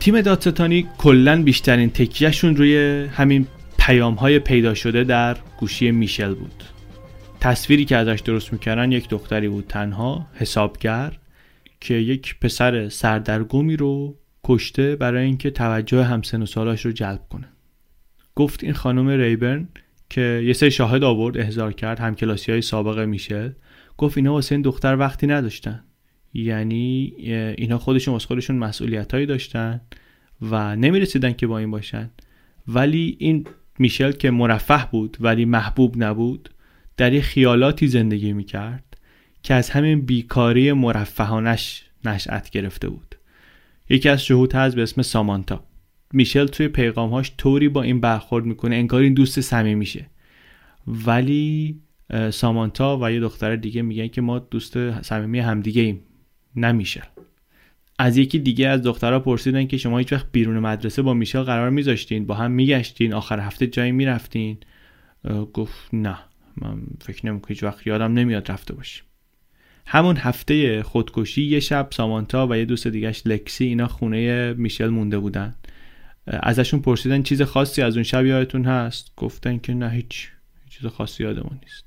تیم دادستانی کلاً بیشترین تکیهشون روی همین پیام‌های پیدا شده در گوشی میشل بود. تصویری که ازش درست می‌کردن یک دختری بود تنها، حسابگر، که یک پسر سردرگمی رو کشته برای اینکه توجه همسن و سالاش رو جلب کنه. گفت این خانم ریبرن که یه سری شاهد آورد، احضار کرد، همکلاسی‌های سابق میشل، گفت اینا واسه این دختر وقتی نداشتن. یعنی اینا خودشون مسئولیتایی داشتن و نمی‌رسیدن که با این باشن. ولی این میشل که مرفه بود ولی محبوب نبود، در یه خیالاتی زندگی میکرد که از همین بیکاری مرفهانش نشأت گرفته بود. یکی از شهود هست به اسم سامانتا. میشل توی پیغامهاش طوری با این برخورد میکنه انگار این دوست صمیمیشه، ولی سامانتا و یه دختر دیگه میگن که ما دوست صمیمی همدیگه ایم، نه میشل. از یکی دیگه از دخترها پرسیدن که شما هیچ وقت بیرون مدرسه با میشل قرار میذاشتین، با هم میگشتین، آخر هفته جایی میرفتین؟ گفت نه، من فکر نمیکنم، هیچ وقت یادم نمیاد رفته باشیم. همون هفته خودکشی یه شب سامانتا و یه دوست دیگهش لکسی، اینا خونه میشل مونده بودن. ازشون پرسیدن چیز خاصی از اون شب یادتون هست؟ گفتن که نه، هیچ چیز خاصی یادمون نیست.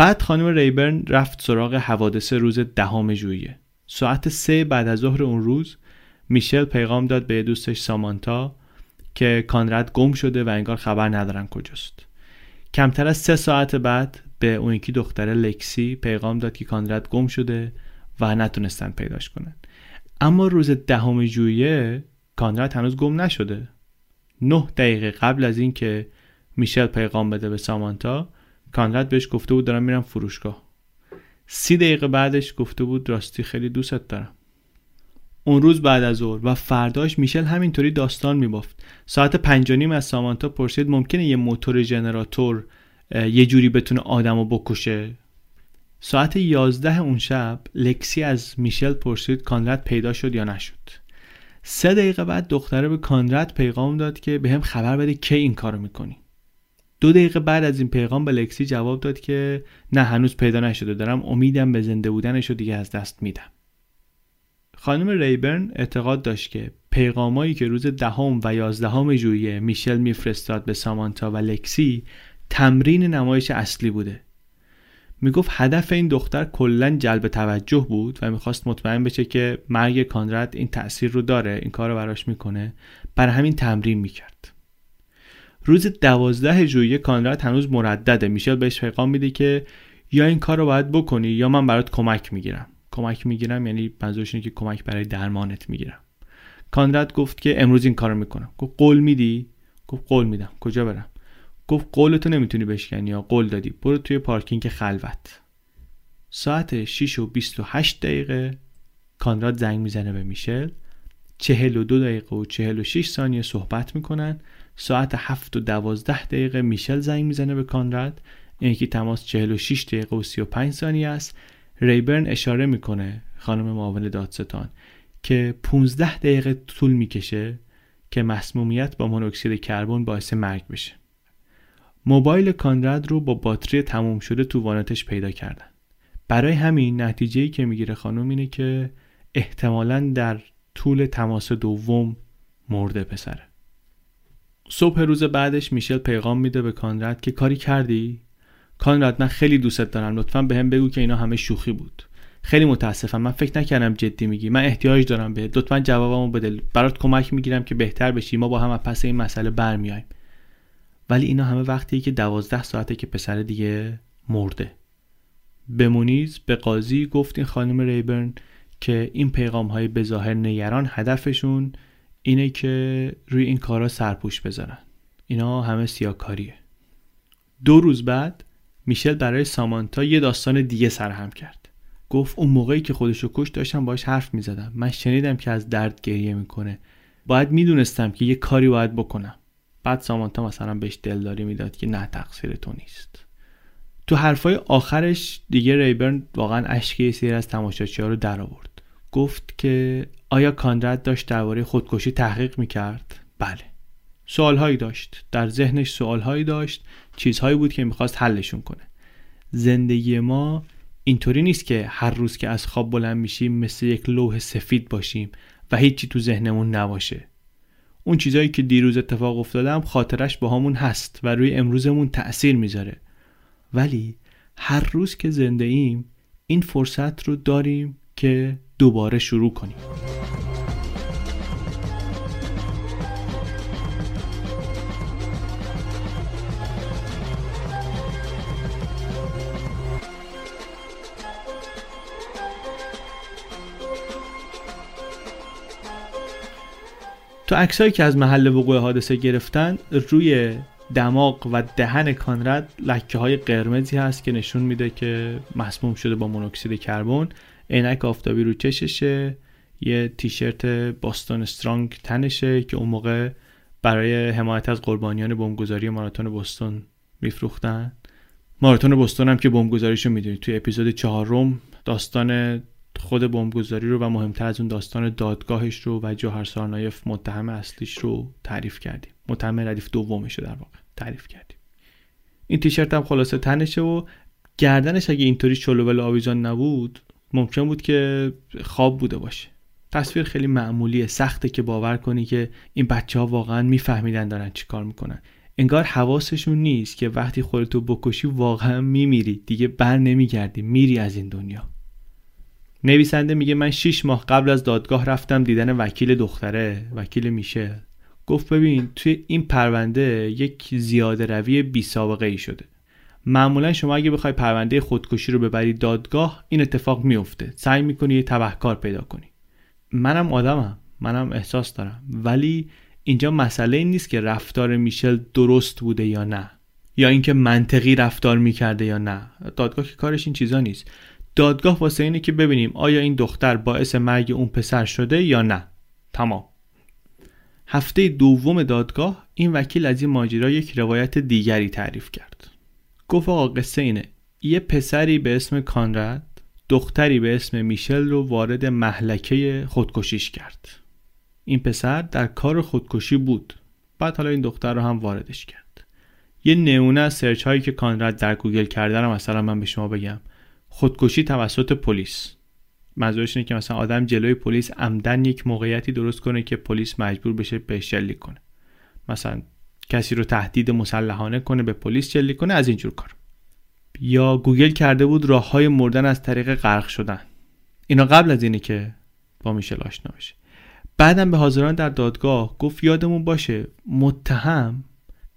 بعد خانم ریبرن رفت سراغ حوادث روز 10 ژوئیه. ساعت 3 بعد از ظهر اون روز میشل پیغام داد به دوستش سامانتا که کانراد گم شده و انگار خبر ندارن کجاست. کمتر از 3 ساعت بعد به اون یکی دختر لکسی پیغام داد که کانراد گم شده و نتونستن پیداش کنن. اما روز 10 ژوئیه کانراد هنوز گم نشده. 9 دقیقه قبل از این که میشل پیغام بده به سامانتا، کانراد بهش گفته بود دارم میرم فروشگاه. 30 دقیقه بعدش گفته بود راستی خیلی دوستت دارم. اون روز بعد از ظهر و فرداش میشل همینطوری داستان میبافت. ساعت 5:30 از سامانتا پرسید ممکنه یه موتور جنراتور یه جوری بتونه آدمو بکشه؟ ساعت 11 اون شب لکسی از میشل پرسید کانراد پیدا شد یا نشد؟ 3 دقیقه بعد دختره به کانراد پیغام داد که بهم خبر بده کی این کارو میکنی. 2 دقیقه بعد از این پیغام به لکسی جواب داد که نه هنوز پیدا نشده، دارم امیدم به زنده بودنشو دیگه از دست میدم. خانم ریبرن اعتقاد داشت که پیغامایی که روز 10 و 11 ژوئیه میشل میفرستاد به سامانتا و لکسی تمرین نمایش اصلی بوده. میگفت هدف این دختر کلا جلب توجه بود و میخواست مطمئن بشه که مرگ کانراد این تأثیر رو داره، این کار رو براش میکنه، برای همین تمرین میکرد. روز 12 ژوئیه کانراد هنوز مردده. میشل بهش پیغام میده که یا این کار رو باید بکنی یا من برات کمک میگیرم. کمک میگیرم یعنی منظورش اینه که کمک برای درمانت میگیرم. کانراد گفت که امروز این کارو میکنم. گفت قول میدی؟ گفت قول میدم. کجا برم؟ گفت قولتو نمیتونی بشکنی یا قول دادی. برو توی پارکینگ خلوت. ساعت 6:28 کانراد زنگ میزنه به میشل. 42 دقیقه و 46 ثانیه صحبت میکنن. ساعت 7:12 میشل زنگ میزنه به کانراد. این که تماس 46 دقیقه و 35 ثانیه است. ریبرن اشاره میکنه، خانم معاون دادستان، که 15 دقیقه طول میکشه که مسمومیت با مونوکسید کربن باعث مرگ بشه. موبایل کانراد رو با باتری تموم شده تو وانتش پیدا کردن. برای همین نتیجه‌ای که میگیره خانم اینه که احتمالاً در طول تماس دوم مرده پسره. صبح روز بعدش میشل پیغام میده به کانراد که کاری کردی؟ کانراد من خیلی دوستت دارم، لطفاً بهم بگو که اینا همه شوخی بود. خیلی متاسفم، من فکر نکردم جدی میگی. من احتیاج دارم بهت، لطفاً جوابمو بده. برات کمک میگیرم که بهتر بشی، ما با هم پس این مسئله برمیایم. ولی اینا همه وقتیه که 12 ساعته که پسر دیگه مرده. به مونیز، به قاضی گفت این خانم ریبرن که این پیغام‌های بظاهر نگران هدفشون اینه که روی این کارا سرپوش بذارن. اینا همه سیاه‌کاریه. 2 روز بعد میشل برای سامانتا یه داستان دیگه سرهم کرد. گفت اون موقعی که خودشو کشت داشتم باهاش حرف میزدم. من شنیدم که از درد گریه میکنه. باید میدونستم که یه کاری باید بکنم. بعد سامانتا مثلا بهش دلداری میداد که نه تقصیر تو نیست. تو حرفای آخرش دیگه ریبرن واقعا اشکی سیر از تماشاچی‌ها رو درآورد. گفت که آیا کانراد داشت درباره خودکشی تحقیق میکرد؟ بله. سوالهایی داشت، در ذهنش سوالهایی داشت، چیزهایی بود که میخواست حلشون کنه. زندگی ما اینطوری نیست که هر روز که از خواب بلند میشیم مثل یک لوح سفید باشیم و هیچی تو ذهنمون نباشه. اون چیزایی که دیروز اتفاق افتاده هم خاطرش با همون هست و روی امروزمون تأثیر میذاره. ولی هر روز که زنده ایم این فرصت رو داریم که دوباره شروع کنیم. تو عکسایی که از محل وقوع حادثه گرفتن روی دماغ و دهن کانراد لکه‌های قرمزی هست که نشون میده که مسموم شده با مونوکسید کربن. عینک آفتابی رو چششه، یه تیشرت باستون استرانگ تنشه که اون موقع برای حمایت از قربانیان بمبگذاری ماراتون بوستون میفروختن. ماراتون بوستون هم که بمبگذاریشو میدونید، توی اپیزود 4 داستان خود بمبگذاری رو و مهمتر از اون داستان دادگاهش رو و جوهر سارنایف متهم اصلیش رو تعریف کردیم. متهم ردیف دومش رو در واقع تعریف کردیم. این تیشرت هم خلاصه تنشه و گردنش اگه اینطوری چلوول آویزان نبود ممکن بود که خواب بوده باشه. تصویر خیلی معمولیه، سخته که باور کنی که این بچه‌ها واقعاً میفهمیدن دارن چی کار میکنن. انگار حواسشون نیست که وقتی خودتو بکشی واقعا میمیری، دیگه بر نمیگردی، میری از این دنیا. نویسنده میگه من 6 ماه قبل از دادگاه رفتم دیدن وکیل دختره، وکیل میشل. گفت ببین توی این پرونده یک زیاده روی بی سابقه ای شده. معمولا شما اگه بخوای پرونده خودکشی رو ببری دادگاه این اتفاق میفته، سعی میکنی یه تبهکار پیدا کنی. منم آدمم، منم احساس دارم، ولی اینجا مسئله این نیست که رفتار میشل درست بوده یا نه، یا اینکه منطقی رفتار میکرده یا نه. دادگاه که کارش این چیزا نیست. دادگاه واسه اینه که ببینیم آیا این دختر باعث مرگ اون پسر شده یا نه. تمام. هفته دوم دادگاه این وکیل از این ماجرا یک روایت دیگری تعریف کرد. گفت آقا قصه اینه، یه پسری به اسم کانراد دختری به اسم میشل رو وارد مهلکه خودکشیش کرد. این پسر در کار خودکشی بود، بعد حالا این دختر رو هم واردش کرد. یه نمونه از سرچ هایی که کانراد در گوگل کردن رو مثلا من به شما بگم: خودکشی توسط پلیس. منظورش اینه که مثلا آدم جلوی پلیس عمدن یک موقعیتی درست کنه که پلیس مجبور بشه بهش شلیک کنه، مثلا کسی رو تهدید مسلحانه کنه، به پلیس شلیک کنه، از اینجور کار. یا گوگل کرده بود راه‌های مردن از طریق غرق شدن. اینا قبل از اینه که با میشل آشنا بشه. بعدم به حاضران در دادگاه گفت یادمون باشه متهم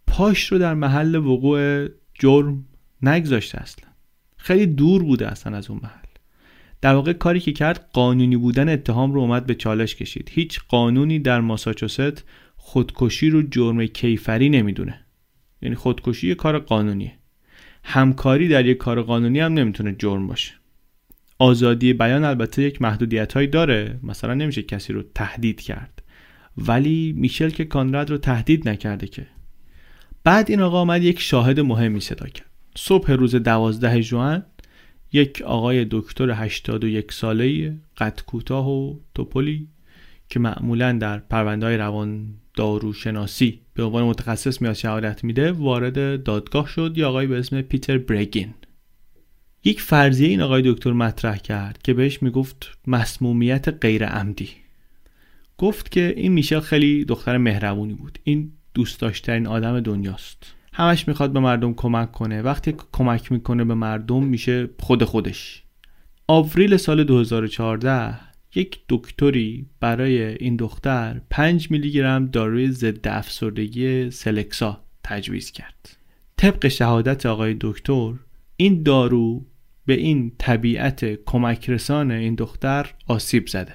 پاش رو در محل وقوع جرم نگذاشته، اصلا خیلی دور بوده اصلا از اون محل. در واقع کاری که کرد قانونی بودن اتهام رو اومد به چالش کشید. هیچ قانونی در ماساچوست خودکشی رو جرم کیفری نمیدونه، یعنی خودکشی یه کار قانونیه. همکاری در یک کار قانونی هم نمیتونه جرم باشه. آزادی بیان البته یک محدودیت‌هایی داره، مثلا نمیشه کسی رو تهدید کرد، ولی میشل که کانراد رو تهدید نکرده که. بعد این آقا اومد یک شاهد مهمی صدا کرد. صبح روز 12 ژوئن یک آقای دکتر 81 ساله‌ای قد کوتاه و توپلی که معمولا در پرونده‌های روان داروشناسی به عنوان متخصص میاد شهادت میده، وارد دادگاه شد. یه آقای به اسم پیتر برگین. یک فرضیه این آقای دکتر مطرح کرد که بهش میگفت مسمومیت غیر عمدی. گفت که این میشل خیلی دختر مهربونی بود، این دوست داشترین آدم دنیاست، همش میخواد به مردم کمک کنه، وقتی کمک میکنه به مردم میشه خودش. آوریل سال 2014 یک دکتری برای این دختر 5 میلی گرم داروی ضد افسردگی سلکسا تجویز کرد. طبق شهادت آقای دکتر این دارو به این طبیعت کمکرسان این دختر آسیب زده،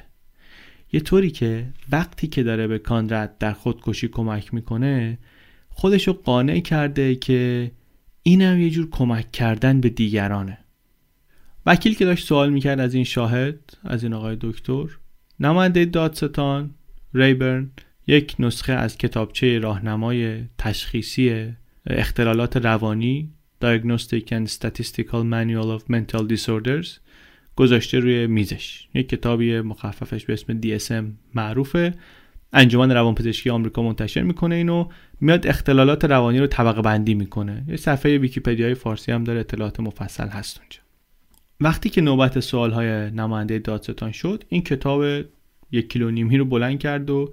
یه طوری که وقتی که داره به کانراد در خودکشی کمک میکنه خودشو قانع کرده که اینم یه جور کمک کردن به دیگرانه. وکیل که داشت سوال میکرد از این شاهد، از این آقای دکتر، نماینده دادستان ریبرن یک نسخه از کتابچه راهنمای تشخیصی اختلالات روانی Diagnostic and Statistical Manual of Mental Disorders گذاشته روی میزش. یک کتابی مخففش به اسم DSM معروفه، انجمن روانپزشکی آمریکا منتشر میکنه اینو، میاد اختلالات روانی رو طبقه بندی میکنه. یه صفحه ویکی‌پدیای فارسی هم داره، اطلاعات مفصل هست اونجا. وقتی که نوبت سوال‌های نماینده دادستان شد، این کتاب 1.5 کیلو رو بلند کرد و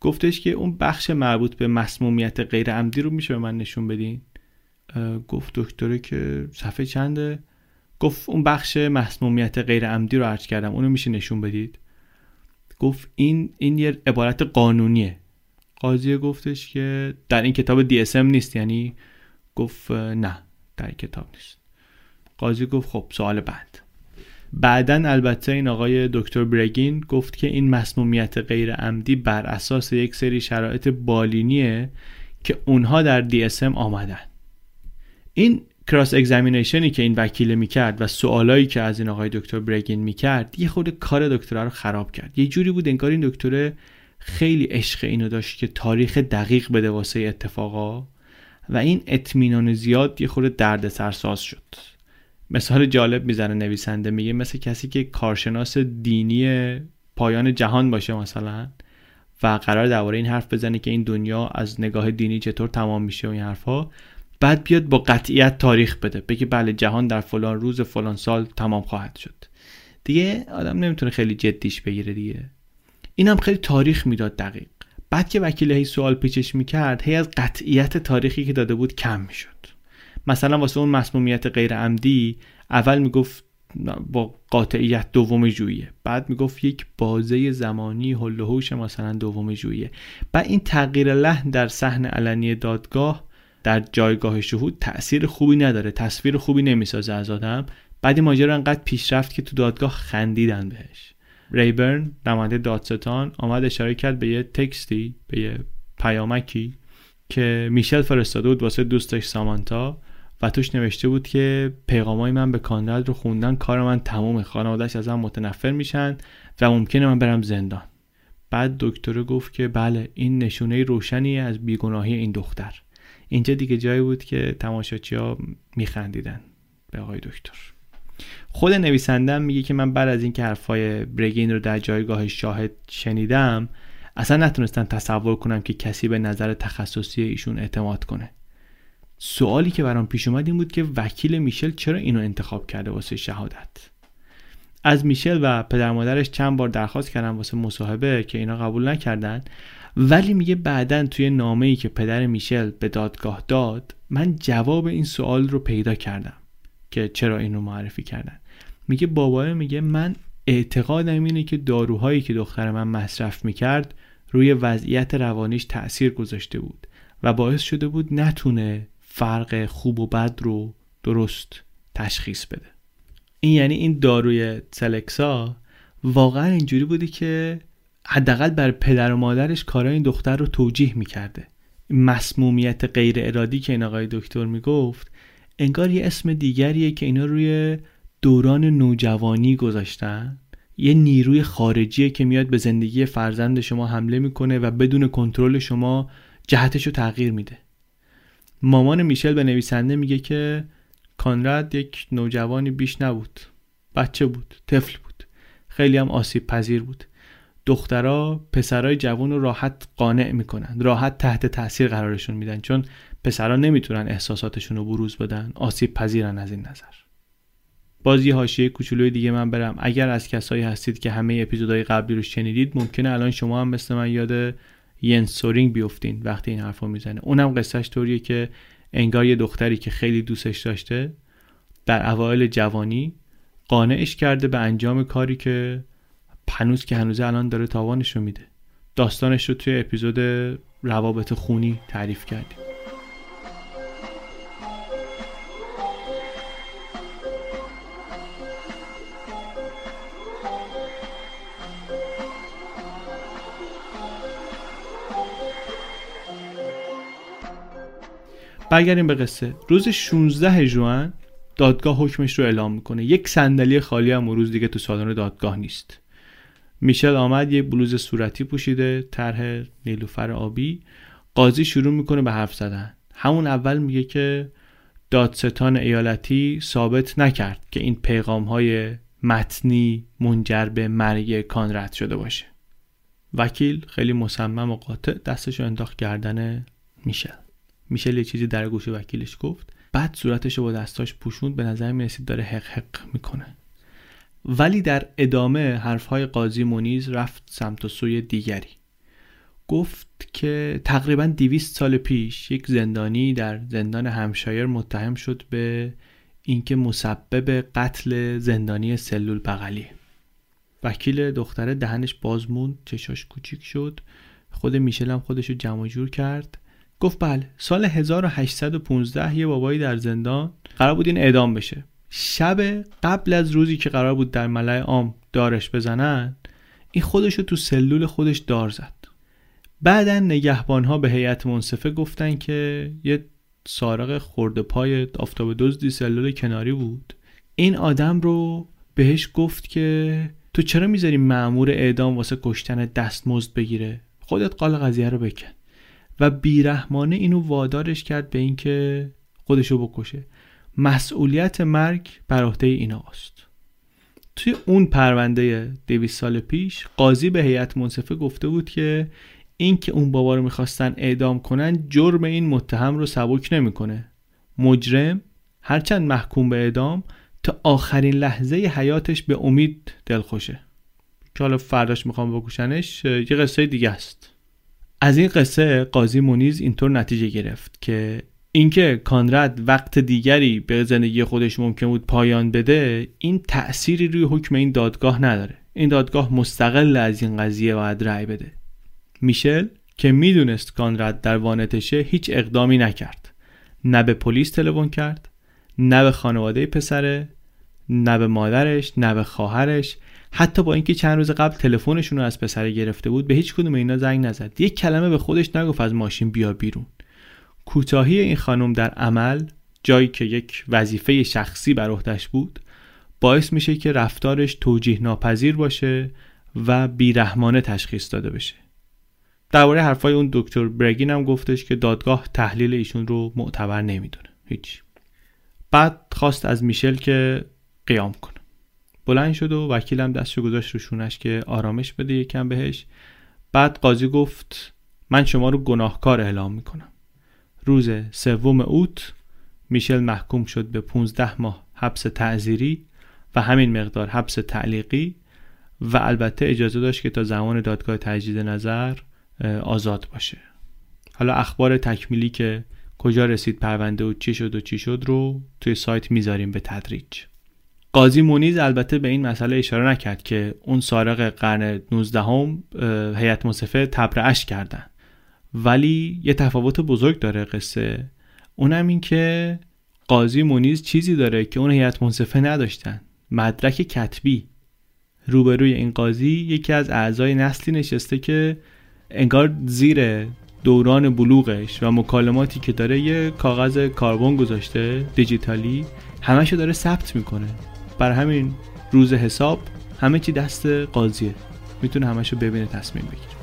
گفتش که اون بخش مربوط به مسمومیت غیر عمدی رو میشه به من نشون بدین؟ گفت دکتره که صفحه چنده؟ گفت اون بخش مسمومیت غیر عمدی رو عرض کردم، اونو میشه نشون بدید؟ گفت این یه عبارت قانونیه. قاضی گفتش که در این کتاب DSM نیست یعنی؟ گفت نه در این کتاب نیست. قاضی گفت خب سوال بعد. بعدن البته این آقای دکتر برگین گفت که این مسمومیت غیر عمدی بر اساس یک سری شرایط بالینیه که اونها در DSM آمدن. این کراس اگزامینیشنی که این وکیل میکرد و سوالایی که از این آقای دکتر برگین میکرد یه خود کار دکترا رو خراب کرد. یه جوری بود انگار این دکتر خیلی عشق اینو داشت که تاریخ دقیق بده واسه اتفاقا و این اطمینان زیاد یه خود دردسر ساز شد. مثال جالب میزنه نویسنده، میگه مثل کسی که کارشناس دینی پایان جهان باشه مثلا و قرار درباره این حرف بزنه که این دنیا از نگاه دینی چطور تمام میشه و این حرفا، بعد بیاد با قطعیت تاریخ بده، بگه بله جهان در فلان روز فلان سال تمام خواهد شد. دیگه آدم نمیتونه خیلی جدیش بگیره دیگه. اینم خیلی تاریخ میداد دقیق. بعد که وکیل هی سوال پیچش میکرد، هی از قطعیت تاریخی که داده بود کم میشد. مثلا واسه اون مسمومیت غیر عمدی اول میگفت با قاطعیت دوم ژوئیه، بعد میگفت یک بازه زمانی هول و هوش مثلا دوم ژوئیه. بعد این تغییر لحن در صحن علنی دادگاه در جایگاه شهود تأثیر خوبی نداره، تصویر خوبی نمیسازه از آدم. بعد ماجرا انقدر پیش رفت که تو دادگاه خندیدن بهش. ریبرن نماینده دادستان آمد اشاره کرد به یه تکستی، به یه پیامکی که میشل فرستاده بود واسه دوستش سامانتا و توش نوشته بود که پیغامای من به کانراد رو خوندن، کار من تمومه، خانواده‌اش از هم متنفر میشن و ممکنه من برم زندان. بعد دکتر گفت که بله این نشونه روشنی از بیگناهی این دختر. اینجا دیگه جایی بود که تماشاچی‌ها میخندیدن به آقای دکتر. خود نویسندم میگه که من بعد از این که حرفای برگین رو در جایگاه شاهد شنیدم اصلا نتونستم تصور کنم که کسی به نظر تخصصی ایشون اعتماد کنه. سوالی که برام پیش اومد این بود که وکیل میشل چرا اینو انتخاب کرده واسه شهادت؟ از میشل و پدر مادرش چند بار درخواست کردم واسه مصاحبه که اینا قبول نکردن، ولی میگه بعدن توی نامه‌ای که پدر میشل به دادگاه داد من جواب این سوال رو پیدا کردم که چرا اینو معرفی کردن. میگه بابا میگه من اعتقادم اینه که داروهایی که دختر من مصرف میکرد روی وضعیت روانیش تأثیر گذاشته بود و باعث شده بود نتونه فرق خوب و بد رو درست تشخیص بده. این یعنی این داروی سلکسا واقعا اینجوری بوده که حداقل بر پدر و مادرش کارای این دختر رو توجیه میکرده. مسمومیت غیر ارادی که این آقای دکتر میگفت انگار یه اسم دیگریه که اینا روی دوران نوجوانی گذاشتن، یه نیروی خارجیه که میاد به زندگی فرزند شما حمله میکنه و بدون کنترل شما جهتش رو تغییر میده. مامان میشل به نویسنده میگه که کانراد یک نوجوانی بیش نبود، بچه بود، طفل بود، خیلی هم آسیب پذیر بود. دخترها پسرای جوان رو راحت قانع میکنن، راحت تحت تاثیر قرارشون میدن، چون پسرها نمیتونن احساساتشون رو بروز بدن، آسیب پذیرن از این نظر. باز یه حاشیه کوچولوی دیگه من برم. اگر از کسایی هستید که همه اپیزودهای قبلی رو شنیدید ممکنه الان شما هم مثل من یاد ینسورینگ بیافتین وقتی این حرفو میزنه. اونم قصهش طوریه که انگار یه دختری که خیلی دوستش داشته در اوایل جوانی قانعش کرده به انجام کاری که هنوز که هنوز الان داره تاوانش رو میده. داستانش رو توی اپیزود روابط خونی تعریف کردیم. برگردیم به قصه. روز 16 ژوئن دادگاه حکمش رو اعلام میکنه. یک صندلی خالی هم روز دیگه تو سالن دادگاه نیست. میشل آمد یه بلوز صورتی پوشیده، طرح نیلوفر آبی. قاضی شروع میکنه به حرف زدن. همون اول میگه که دادستان ایالتی ثابت نکرد که این پیغام‌های متنی منجر به مرگ کانراد شده باشه. وکیل خیلی مصمم و قاطع دستش رو انداخت گردن میشل. میشل یه چیزی در گوش وکیلش گفت، بعد صورتش رو با دستاش پوشوند، به نظر میرسید داره حق حق میکنه. ولی در ادامه حرفهای قاضی مونیز رفت سمت و سوی دیگری. گفت که تقریباً 200 سال پیش یک زندانی در زندان همشایر متهم شد به اینکه مسبب قتل زندانی سلول بغلی. وکیل دختره دهنش باز موند، چشاش کوچیک شد. خود میشل هم خودش رو جمع جور کرد. گفت بله سال 1815 یه بابایی در زندان قرار بود این اعدام بشه. شب قبل از روزی که قرار بود در ملأ عام دارش بزنن این خودشو تو سلول خودش دار زد. بعدن نگهبانها به هیئت منصفه گفتن که یه سارق خرده پای آفتاب دزدی سلول کناری بود. این آدم رو بهش گفت که تو چرا میذاری مأمور اعدام واسه کشتن دستمزد بگیره؟ خودت قال قضیه رو بکن. و بیرحمانه اینو وادارش کرد به اینکه خودشو بکشه. مسئولیت مرگ بر عهده این آقاست. توی اون پرونده 200 سال پیش قاضی به هیئت منصفه گفته بود که این که اون بابا رو میخواستن اعدام کنن جرم این متهم رو سبک نمیکنه. مجرم هرچند محکوم به اعدام تا آخرین لحظه حیاتش به امید دلخوشه که حالا فرداش میخوام بکشنش یه قصه دیگه است. از این قصه قاضی مونیز اینطور نتیجه گرفت که اینکه کانراد وقت دیگری به زندگی خودش ممکن بود پایان بده، این تأثیری روی حکم این دادگاه نداره. این دادگاه مستقل از این قضیه باید رأی بده. میشل که میدونست کانراد در وانتشه هیچ اقدامی نکرد. نه به پلیس تلفن کرد، نه به خانواده پسره، نه به مادرش، نه به خواهرش. حتی با اینکه چند روز قبل تلفنشون رو از پسره گرفته بود، به هیچ کدوم اینا زنگ نزد. یک کلمه به خودش نگفت از ماشین بیا بیرون. کوتاهی این خانم در عمل، جایی که یک وظیفه شخصی بر عهده‌اش بود، باعث میشه که رفتارش توجیه ناپذیر باشه و بیرحمانه تشخیص داده بشه. درباره حرفای اون دکتر برگین هم گفتش که دادگاه تحلیل ایشون رو معتبر نمیدونه. هیچ. بعد خواست از میشل که قیام کنه. بلند شد و وکیلم دستشو گذاشت رو شونش که آرامش بده یکم بهش. بعد قاضی گفت من شما رو گناهکار اعلام میکنم. روز 3 اوت میشل محکوم شد به 15 ماه حبس تعزیری و همین مقدار حبس تعلیقی و البته اجازه داشت که تا زمان دادگاه تجدید نظر آزاد باشه. حالا اخبار تکمیلی که کجا رسید پرونده و چی شد رو توی سایت میذاریم به تدریج. قاضی مونیز البته به این مسئله اشاره نکرد که اون سارق قرن 19م هیئت منصفه تبرئه‌اش کردن، ولی یه تفاوت بزرگ داره قصه، اونم این که قاضی مونیز چیزی داره که اون هیئت منصفه نداشتن، مدرک کتبی. روبروی این قاضی یکی از اعضای نسلی نشسته که انگار زیر دوران بلوغش و مکالماتی که داره یه کاغذ کاربن گذاشته دیجیتالی، همه‌شو داره ثبت میکنه. برای همین روز حساب همه چی دست قاضیه، میتونه همه‌شو ببینه تصمیم بگیره.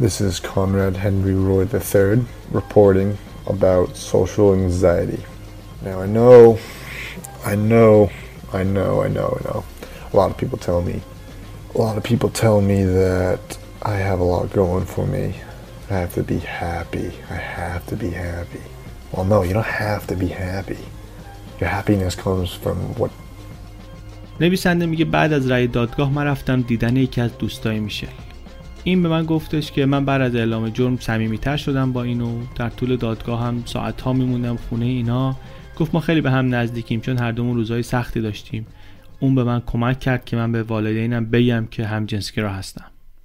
This is Conrad Henry Roy III reporting about social anxiety. Now I know. A lot of people tell me that I have a lot going for me. I have to be happy. Well, no, you don't have to be happy. Your happiness comes from what. نویسنده میگه بعد از رأی دادگاه من رفتم دیدن یکی از دوستای میشل. این به من گفتش که من بعد از اعلام جرم صمیمیت‌تر شدم با اینو، در طول دادگاه هم ساعت‌ها میموندم خونه اینا. گفت ما خیلی به هم نزدیکیم چون هر دومون روزای سختی داشتیم. اون به من کمک کرد که من به والدینم بگم که همجنسگرا هستم.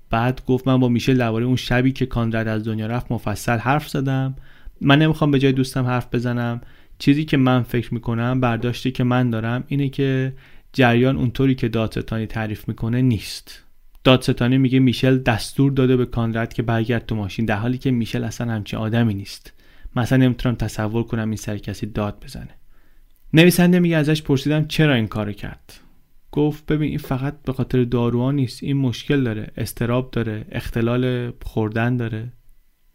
بعد گفت من با میشل درباره اون شبی که کانراد از دنیا رفت مفصل حرف زدم. من نمیخوام به جای دوستم حرف بزنم. چیزی که من فکر میکنم، برداشتی که من دارم اینه که جریان اونطوری که دادستانی تعریف میکنه نیست. دادستانی میگه میشل دستور داده به کانراد که برگرد تو ماشین، در حالی که میشل اصلا همچین آدمی نیست. مثلا نمیتونم تصور کنم این سر کسی داد بزنه. نویسنده میگه ازش پرسیدم چرا این کارو کرد. گفت ببین این فقط به خاطر داروها نیست، این مشکل داره، استراب داره، اختلال خوردن داره.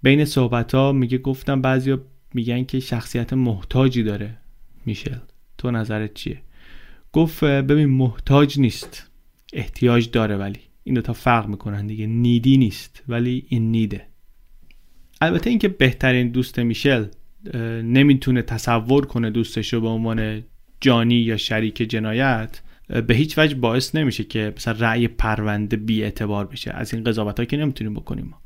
بین صحبت‌ها میگه گفتم بعضیا میگن که شخصیت محتاجی داره. میشل تو نظرت چیه؟ گفت ببین محتاج نیست، احتیاج داره، ولی این دوتا فرق میکنن دیگه. نیدی نیست ولی این نیده. البته اینکه بهترین دوست میشل نمیتونه تصور کنه دوستشو به عنوان جانی یا شریک جنایت، به هیچ وجه باعث نمیشه که مثلا رأی پرونده بی اعتبار بشه. از این قضاوت‌ها که نمیتونیم بکنیم ما.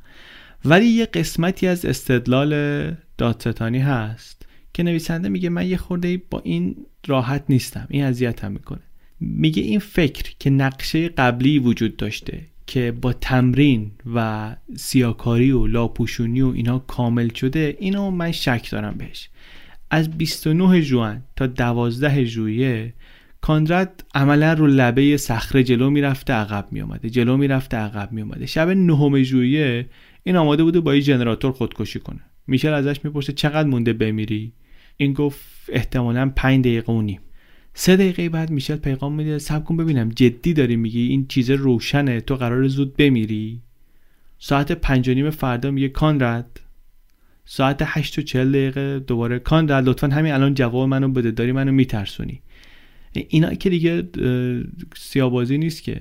ولی یه قسمتی از استدلال دادستانی هست که نویسنده میگه من یه خورده با این راحت نیستم، این اذیتم میکنه. میگه این فکر که نقشه قبلی وجود داشته که با تمرین و سیاه‌کاری و لاپوشونی و اینا کامل شده، اینو من شک دارم بهش. از 29 ژوئن تا 12 ژوئیه کانراد عملا رو لبه صخره جلو میرفته عقب می اومده. شب 9 ژوئیه این آماده بوده با یه جنراتور خودکشی کنه. میشل ازش میپرسه چقدر مونده بمیری؟ این گفت احتمالاً 5 دقیقه و نیم. 3 دقیقه بعد میشل پیغام میده صبر کن ببینم جدی داری میگی؟ این چیز روشنه، تو قراره زود بمیری؟ ساعت 5:30 فردا میگه کانراد. ساعت 8:40 دوباره کانراد لطفاً همین الان جواب منو بده، داری منو میترسونی. اینا که دیگه سیاه‌بازی نیست که،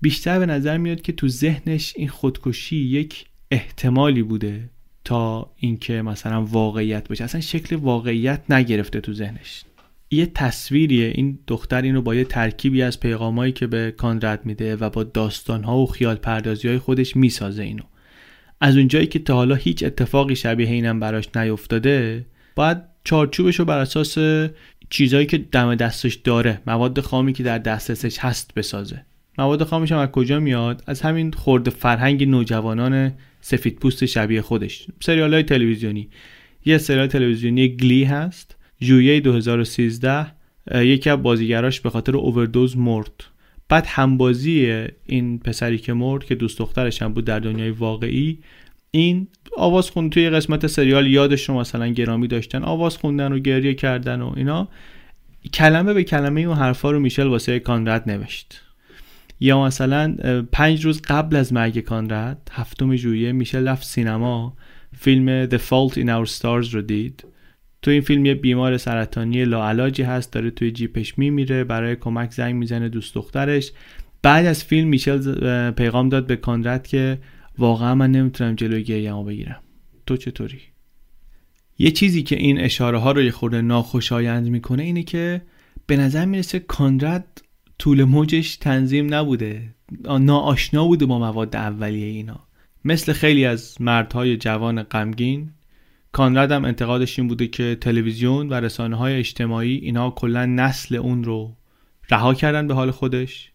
بیشتر به نظر میاد که تو ذهنش این خودکشی یک احتمالی بوده تا اینکه مثلا واقعیت باشه. اصلا شکل واقعیت نگرفته تو ذهنش. یه تصویریه. این دختر اینو با یه ترکیبی از پیغامایی که به کانراد میده و با داستان‌ها و خیال پردازی‌های خودش میسازه اینو. از اونجایی که تا حالا هیچ اتفاقی شبیه اینم براش نیفتاده، باید چارچوبشو بر اساس چیزایی که دم دستش داره، مواد خامی که در دسترسش هست بسازه. مواد خامش هم از کجا میاد؟ از همین خرد فرهنگ نوجوانان سفیدپوست شبیه خودش. سریال‌های تلویزیونی. یه سریال تلویزیونی گلی هست، ژوئیه 2013، یکی از بازیگراش به خاطر اووردوز مرد. بعد همبازی این پسری که مرد که دوست دخترش هم بود در دنیای واقعی، این آواز خوند توی قسمت سریال، یادش رو مثلا گرامی داشتن، آواز خوندن و گریه کردن و اینا، کلمه به کلمه اون حرفا رو میشل واسه کانراد نوشت. یا مثلا 5 روز قبل از مرگ کانراد، 7 ژوئیه، میشل رفت سینما، فیلم The Fault in Our Stars رو دید. تو این فیلم یه بیمار سرطانی لاعلاجی هست، داره توی جیپش میمیره، برای کمک زنگ میزنه دوست دخترش. بعد از فیلم میشل پیغام داد به کانراد که واقعا من نمیتونم جلوی گریه‌مو بگیرم، تو چطوری؟ یه چیزی که این اشاره ها رو یه خورده ناخوشایند میکنه اینه که به نظر میرسه کانراد طول موجش تنظیم نبوده، ناآشنا بوده با مواد اولیه اینا. مثل خیلی از مردهای جوان غمگین، کانراد هم انتقادش این بوده که تلویزیون و رسانه‌های اجتماعی اینا کلا نسل اون رو رها کردن به حال خودش.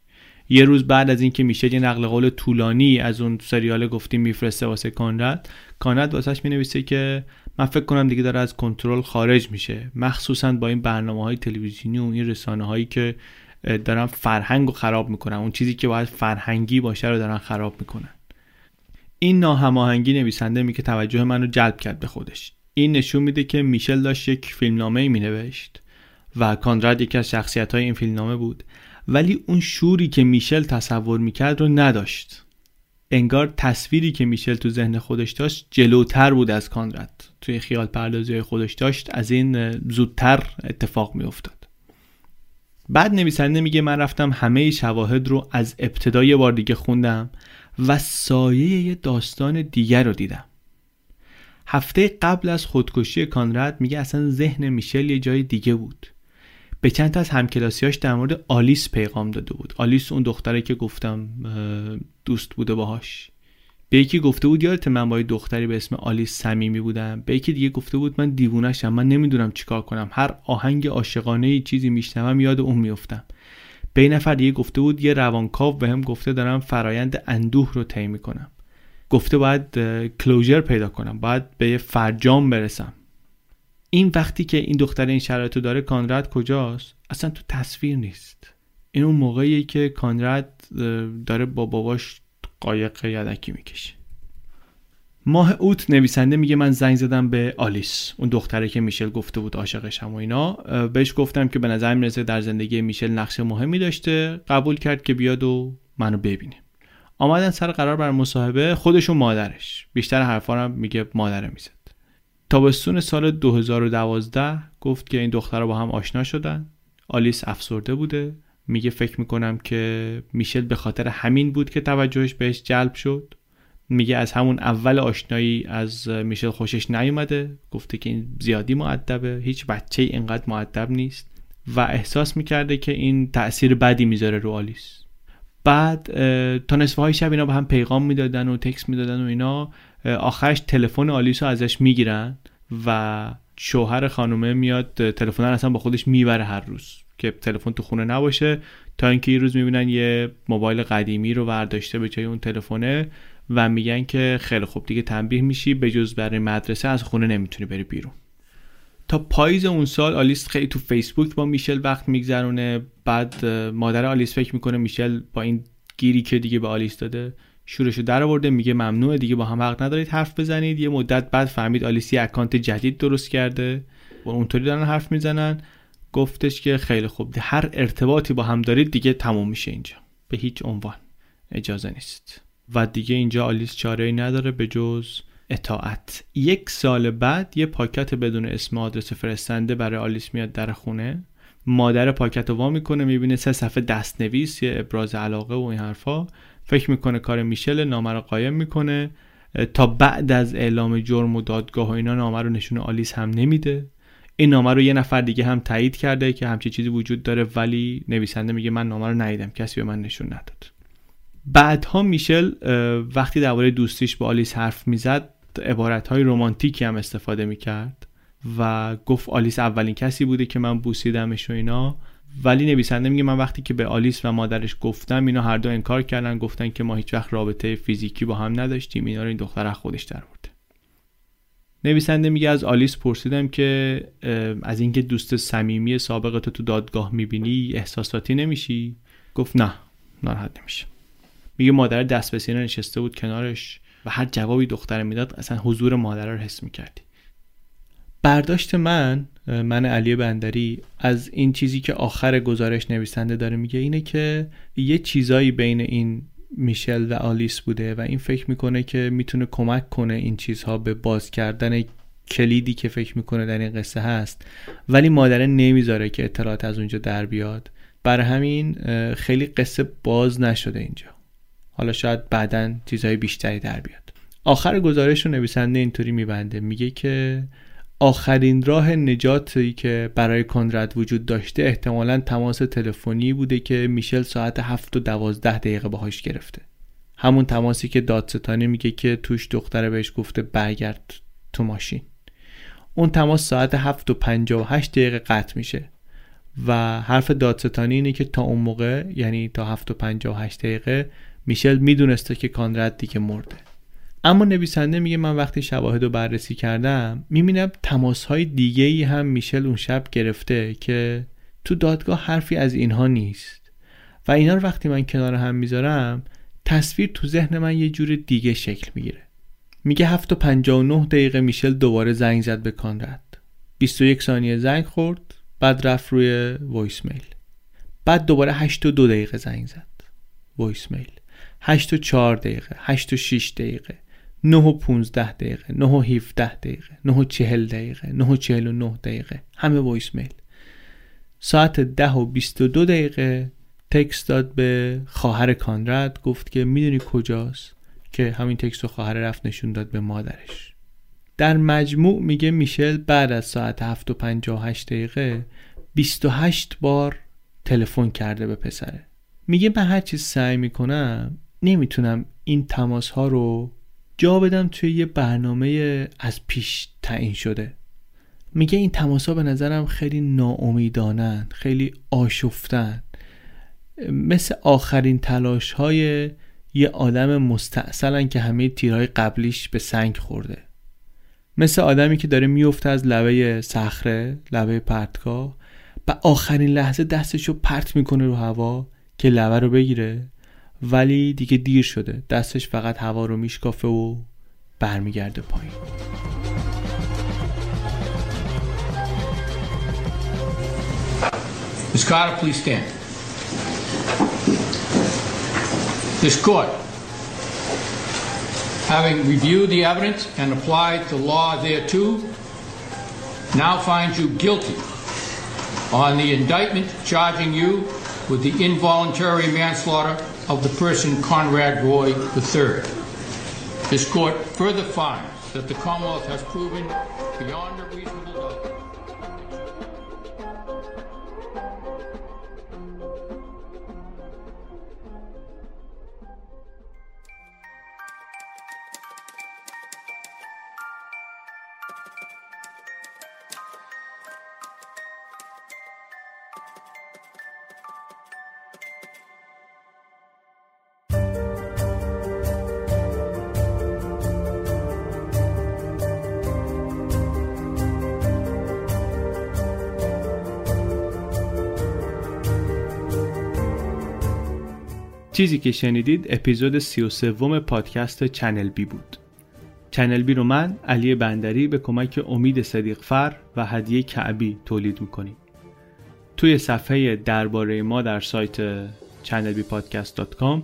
یه روز بعد از اینکه میشه یه نقل قول طولانی از اون سریال گفتیم میفرسته واسه کانراد، کانراد واسش مینویسه که من فکر کنم دیگه داره از کنترل خارج میشه، مخصوصاً با این برنامه‌های تلویزیونی و این رسانه‌هایی که دارن فرهنگو خراب میکنن، اون چیزی که باید فرهنگی باشه رو دارن خراب میکنن. این ناهماهنگی نویسنده میگه توجه منو جلب کرد به خودش. این نشون میده که میشل داشت یک فیلمنامه مینوشت و کانراد یکی از شخصیت‌های این فیلمنامه بود، ولی اون شوری که میشل تصور میکرد رو نداشت. انگار تصویری که میشل تو ذهن خودش داشت جلوتر بود از کانراد، توی خیال پردازی‌های خودش داشت از این زودتر اتفاق میافتاد. بعد نویسنده میگه من رفتم همه شواهد رو از ابتدای یه بار دیگه خوندم و سایه یه داستان دیگر رو دیدم. هفته قبل از خودکشی کانراد میگه اصلا ذهن میشل یه جای دیگه بود. به چند تا از همکلاسیاش در مورد آلیس پیغام داده بود. آلیس اون دختره که گفتم دوست بوده باهاش. به یکی گفته بود یادت من با یه دختری به اسم آلیس صمیمی بودم. به یکی دیگه گفته بود من دیوونه‌شم، من نمیدونم چیکار کنم، هر آهنگ عاشقانه چیزی میشنوم یاد اون میافتم. به یه نفر دیگه گفته بود یه روانکاو بهم گفته دارم فرایند اندوه رو طی میکنم، گفته باید کلوزر پیدا کنم، باید به یه فرجام برسم. این وقتی که این دختر این شرایطو داره، کانراد کجاست؟ اصلا تو تصویر نیست. این اون موقعیه که کانراد داره با باباش قایق یدکی میکشه. ماه اوت نویسنده میگه من زنگ زدم به آلیس، اون دختره که میشل گفته بود عاشقشم و اینا. بهش گفتم که به نظر میرسه در زندگی میشل نقش مهمی داشته، قبول کرد که بیاد و منو ببینه. آمدن سر قرار بر مصاحبه، خودش و مادرش. بیشتر حرفا رو میگه مادره میزد. تابستون سال 2012 گفت که این دخترها با هم آشنا شدن. آلیس افسرده بوده، میگه فکر میکنم که میشل به خاطر همین بود که توجهش بهش جلب شد. میگه از همون اول آشنایی از میشل خوشش نیومده، گفته که این زیادی مؤدبه، هیچ بچه‌ای اینقدر مؤدب نیست و احساس میکرده که این تأثیر بدی میذاره رو آلیس. بعد تا نصف های شب اینا با هم پیغام میدادن و تکست میدادن و اینا. آخرش تلفن آلیس رو ازش میگیرن و شوهر خانومه میاد تلفن رو اصلا با خودش میبره هر روز که تلفن تو خونه نباشه، تا اینکه یه روز میبینن یه موبایل قدیمی رو برداشته به جای اون تلفنه و میگن که خیلی خوب دیگه تنبیه میشی، به جز برای مدرسه از خونه نمیتونی بری بیرون. تا پاییز اون سال آلیس خیلی تو فیسبوک با میشل وقت میگذرونه. بعد مادر آلیس فکر میکنه میشل با این گیری که دیگه به آلیس داده شورشو درآورده، میگه ممنوعه دیگه با هم حق ندارید حرف بزنید. یه مدت بعد فهمید آلیس یه اکانت جدید درست کرده و اونطوری دارن حرف میزنن. گفتش که خیلی خوب، هر ارتباطی با هم دارید دیگه تموم میشه، اینجا به هیچ عنوان اجازه نیست. و دیگه اینجا آلیس چاره‌ای نداره به جز اطاعت. 1 سال بعد یه پاکت بدون اسم آدرس فرستنده برای آلیس میاد در خونه. مادر پاکت رو وا میکنه، میبینه 3 صفحه دستنویس، یه ابراز علاقه و این حرفا. فکر میکنه کار میشل، نامه رو قایم میکنه. تا بعد از اعلام جرم و دادگاه و اینا نامه رو نشون آلیس هم نمیده. این نامه رو یه نفر دیگه هم تایید کرده که همچین چیزی وجود داره، ولی نویسنده میگه من نامه رو ندیدم، کسی به من نشون نداد. بعدها میشل وقتی درباره دوستیش با آلیس حرف میزد عبارت‌های رمانتیکی هم استفاده میکرد و گفت آلیس اولین کسی بوده که من بوسیدمش و اینا، ولی نویسنده میگه من وقتی که به آلیس و مادرش گفتم اینا هر دو انکار کردن، گفتن که ما هیچ وقت رابطه فیزیکی با هم نداشتیم، اینا رو این دختر خودش در آورده. نویسنده میگه از آلیس پرسیدم که از اینکه دوست صمیمی سابق تو دادگاه میبینی احساساتی نمیشی؟ گفت نه، ناراحت نمیشه. میگه مادر دست به سینه نشسته بود کنارش و هر جوابی دختر میداد اصلا حضور مادر رو حس میکردی. برداشت من علی بندری از این چیزی که آخر گزارش نویسنده داره میگه اینه که یه چیزایی بین این میشل و آلیس بوده و این فکر میکنه که میتونه کمک کنه این چیزها به باز کردن کلیدی که فکر میکنه در این قصه هست، ولی مادره نمیذاره که اطلاعات از اونجا در بیاد، برای همین خیلی قصه باز نشده اینجا. حالا شاید بعدن چیزهای بیشتری در بیاد. آخر گزارش رو نویسنده اینطوری میبنده، میگه که آخرین راه نجاتی که برای کنراد وجود داشته احتمالاً تماس تلفنی بوده که میشل ساعت 7:12 باهاش گرفته. همون تماسی که دادستانی میگه که توش دختره بهش گفته برگرد تو ماشین. اون تماس ساعت 7:58 قطع میشه و حرف دادستانی اینه که تا اون موقع، یعنی تا 7:58 میشل میدونسته که کنراد دیگه مرده. اما نویسنده میگه من وقتی شواهد رو بررسی کردم میبینم تماس‌های دیگه‌ای هم میشل اون شب گرفته که تو دادگاه حرفی از اینها نیست و اینا رو وقتی من کنار هم میذارم تصویر تو ذهن من یه جور دیگه شکل میگیره. میگه 7:59 میشل دوباره زنگ زد به کانراد، 21 ثانیه زنگ خورد، بعد رفت روی وایس میل، بعد دوباره 8:02 زنگ زد وایس میل، 8:04، 8:06، 9:15، 9:17، 9:40، 9:49، همه وایس میل. ساعت 10:22 تکست داد به خواهر کانراد، گفت که میدونی کجاست، که همین تکست رو خواهر رفت نشون داد به مادرش. در مجموع میگه میشل بعد از ساعت 7:58 28 بار تلفن کرده به پسره. میگه من هر چیز سعی میکنم نمیتونم این تماس ها رو جا بدم توی یه برنامه از پیش تعیین شده. میگه این تماس ها به نظرم خیلی ناامیدانن، خیلی آشفتن، مثل آخرین تلاش های یه آدم مستعسلن که همه تیرهای قبلیش به سنگ خورده، مثل آدمی که داره میفته از لبه صخره، لبه پرتگاه، و آخرین لحظه دستشو پرت میکنه رو هوا که لبه رو بگیره، ولی دیگه دیر شده، دستش فقط هوا رو میشکافه و برمیگرده پایین. Squire, please stand. The court, having reviewed the evidence and applied the law thereto, now finds you guilty on the indictment charging you with the involuntary manslaughter of the person Conrad Roy III. This court further finds that the Commonwealth has proven beyond a reasonable doubt. چیزی که شنیدید اپیزود 33 پادکست چنل بی بود. چنل بی رو من علی بندری به کمک امید صدیقفر و هدیه کعبی تولید میکنیم. توی صفحه درباره ما در سایت channelbpodcast.com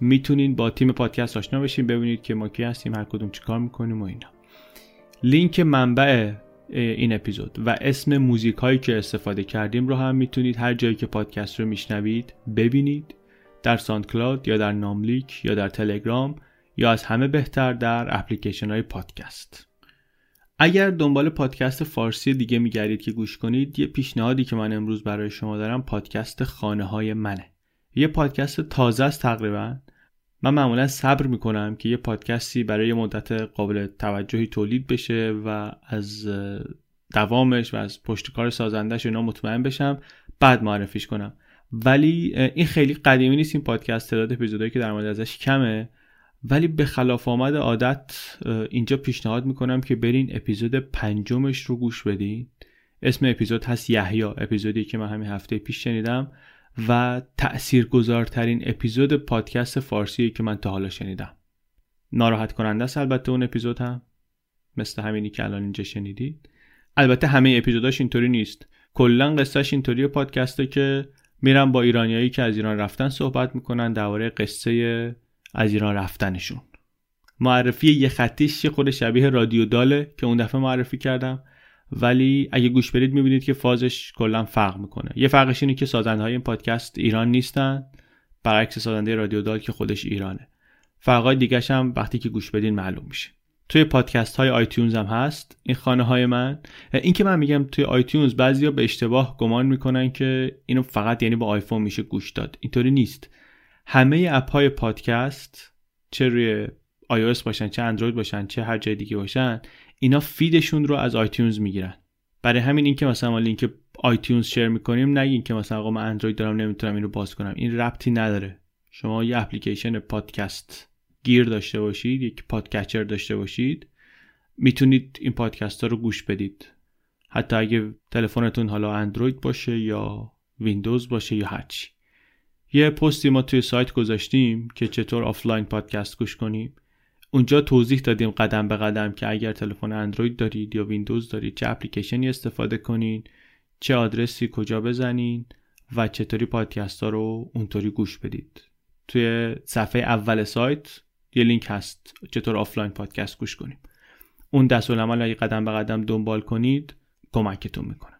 میتونین با تیم پادکست آشنا بشین، ببینید که ما کی هستیم، هر کدوم چیکار میکنیم و اینا. لینک منبع این اپیزود و اسم موزیک هایی که استفاده کردیم رو هم میتونید هر جایی که پادکست رو میشنوید ببینید، در ساندکلاود یا در ناملیک یا در تلگرام یا از همه بهتر در اپلیکیشن های پادکست. اگر دنبال پادکست فارسی دیگه میگردید که گوش کنید، یه پیشنهادی که من امروز برای شما دارم پادکست خانه‌های منه. یه پادکست تازه است تقریبا. من معمولا صبر میکنم که یه پادکستی برای یه مدت قابل توجهی تولید بشه و از دوامش و از پشتکار سازندش اینا مطمئن بشم بعد معرفیش کنم. ولی این خیلی قدیمی نیست، این پادکست تعداد اپیزودایی که در مورد ازش کمه، ولی به خلاف آمد عادت اینجا پیشنهاد میکنم که برین اپیزود 5 رو گوش بدین. اسم اپیزود هست یحیی، اپیزودی که من همین هفته پیش شنیدم و تأثیرگذارترین اپیزود پادکست فارسی که من تا حالا شنیدم. ناراحت کننده است البته اون اپیزود، هم مثل همینی که الان اینجا شنیدید. البته همه اپیزوداش اینطوری نیست، کلا قصهش اینطوریه پادکسته که میرن با ایرانیایی که از ایران رفتن صحبت میکنن درباره قصه از ایران رفتنشون. معرفی یه خطیش یه خود شبیه رادیو داله که اون دفعه معرفی کردم، ولی اگه گوش برید میبینید که فازش کلا فرق میکنه. یه فرقش اینه که سازنده‌های این پادکست ایران نیستن، برعکس سازنده رادیو دال که خودش ایرانه. فرقای دیگه‌ش هم وقتی که گوش بدین معلوم میشه. توی پادکست‌های آیتیونز هم هست این خانه‌های من. این که من میگم توی آیتیونز، بعضیا به اشتباه گمان میکنن که اینو فقط یعنی با آیفون میشه گوش داد. اینطوری نیست. همه اپ‌های پادکست، چه روی iOS باشن، چه اندروید باشن، چه هر جای دیگه باشن، اینا فیدشون رو از آیتیونز میگیرن. برای همین این که مثلا ما لینک آیتیونز شیر میکنیم، نگین که مثلا آقا من اندروید دارم نمیتونم اینو باز کنم، این ربطی نداره. شما یه اپلیکیشن پادکست گیر داشته باشید، یک پادکچر داشته باشید، میتونید این پادکست ها رو گوش بدید، حتی اگه تلفنتون حالا اندروید باشه یا ویندوز باشه یا هر چی. یه پستی ما توی سایت گذاشتیم که چطور آفلاین پادکست گوش کنیم. اونجا توضیح دادیم قدم به قدم که اگر تلفن اندروید دارید یا ویندوز دارید چه اپلیکیشنی استفاده کنین، چه آدرسی کجا بزنین و چطوری پادکست‌ها رو اونطوری گوش بدید. توی صفحه اول سایت یه لینک هست چطور آفلاین پادکست گوش کنیم. اون دستورالعمل رو قدم به قدم دنبال کنید کمکتون میکنه.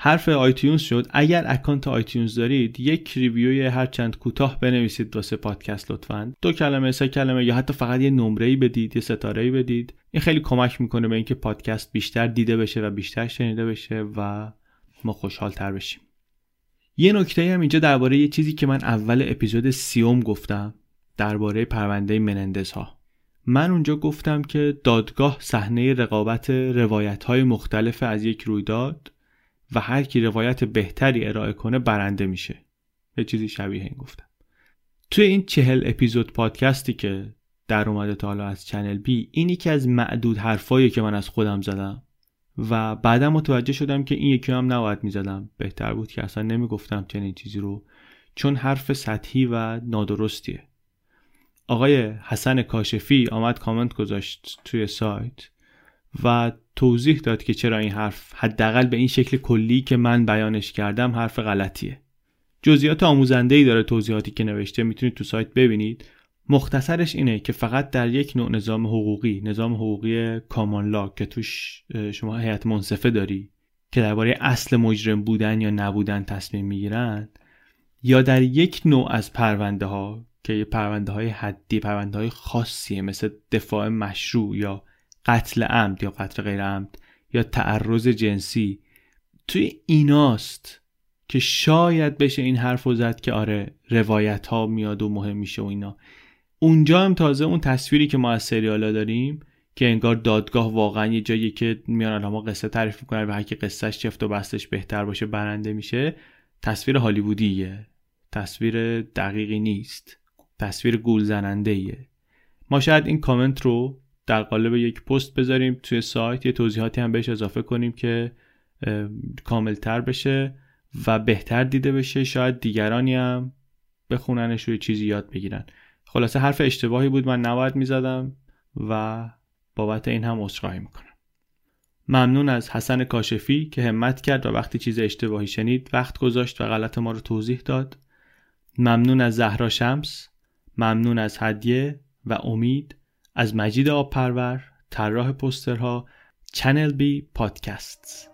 حرف آیتیونز شد. اگر اکانت آیتیونز دارید یک ریویوی هر چند کوتاه بنویسید واسه پادکست لطفاً، 2 کلمه 3 کلمه یا حتی فقط یه نمره‌ای بدید، یه ستاره‌ای بدید. این خیلی کمک میکنه به اینکه پادکست بیشتر دیده بشه و بیشتر شنیده بشه و ما خوشحال‌تر بشیم. یه نکته هم اینجا درباره یه چیزی که من اول اپیزود 30 گفتم، درباره پرونده مندزها. من اونجا گفتم که دادگاه صحنه رقابت روایت‌های مختلف از یک رویداد و هر کی روایت بهتری ارائه کنه برنده میشه. یه چیزی شبیه این گفتم. توی این 40 اپیزود پادکستی که در اومده تا حالا از چنل بی، این یکی از معدود حرفایی که من از خودم زدم و بعدم متوجه شدم که این یکی هم نباید میزدم، بهتر بود که اصلا نمیگفتم چنین چیزی رو، چون حرف سطحی و نادرستیه. آقای حسن کاشفی آمد کامنت گذاشت توی سایت و توضیح داد که چرا این حرف حداقل به این شکل کلی که من بیانش کردم حرف غلطیه. جزئیات آموزنده‌ای داره توضیحاتی که نوشته، میتونید تو سایت ببینید. مختصرش اینه که فقط در یک نوع نظام حقوقی، نظام حقوقی کامان لا که توش شما هیئت منصفه داری که درباره اصل مجرم بودن یا نبودن تصمیم میگیرن، یا در یک نوع از پرونده‌ها که پرونده‌های حدی، پرونده‌های خاصیه مثل دفاع مشروع یا قتل عمد یا قتل غیر عمد یا تعرض جنسی، توی ایناست که شاید بشه این حرفو زد که آره روایت ها میاد و مهم میشه و اینا. اونجا هم تازه اون تصویری که ما از سریالا داریم که انگار دادگاه واقعا یه جاییه که میان آدم‌ها قصه تعریف میکنن و هر کی قصهش چفت و بستش بهتر باشه برنده میشه، تصویر هالیوودیه، تصویر دقیقی نیست، تصویر گول زننده‌ایه. ما شاید این کامنت رو در قالب یک پست بذاریم توی سایت، یه توضیحاتی هم بهش اضافه کنیم که کاملتر بشه و بهتر دیده بشه، شاید دیگرانی هم بخوننش و یه چیزی یاد بگیرن. خلاصه حرف اشتباهی بود، من نباید میزدم و بابت این هم عذرخواهی میکنم. ممنون از حسن کاشفی که همت کرد و وقتی چیز اشتباهی شنید وقت گذاشت و غلط ما رو توضیح داد. ممنون از زهرا شمس، ممنون از هدیه و امید، از مجید آب پرور، طراح پوسترها، چنل بی پادکست.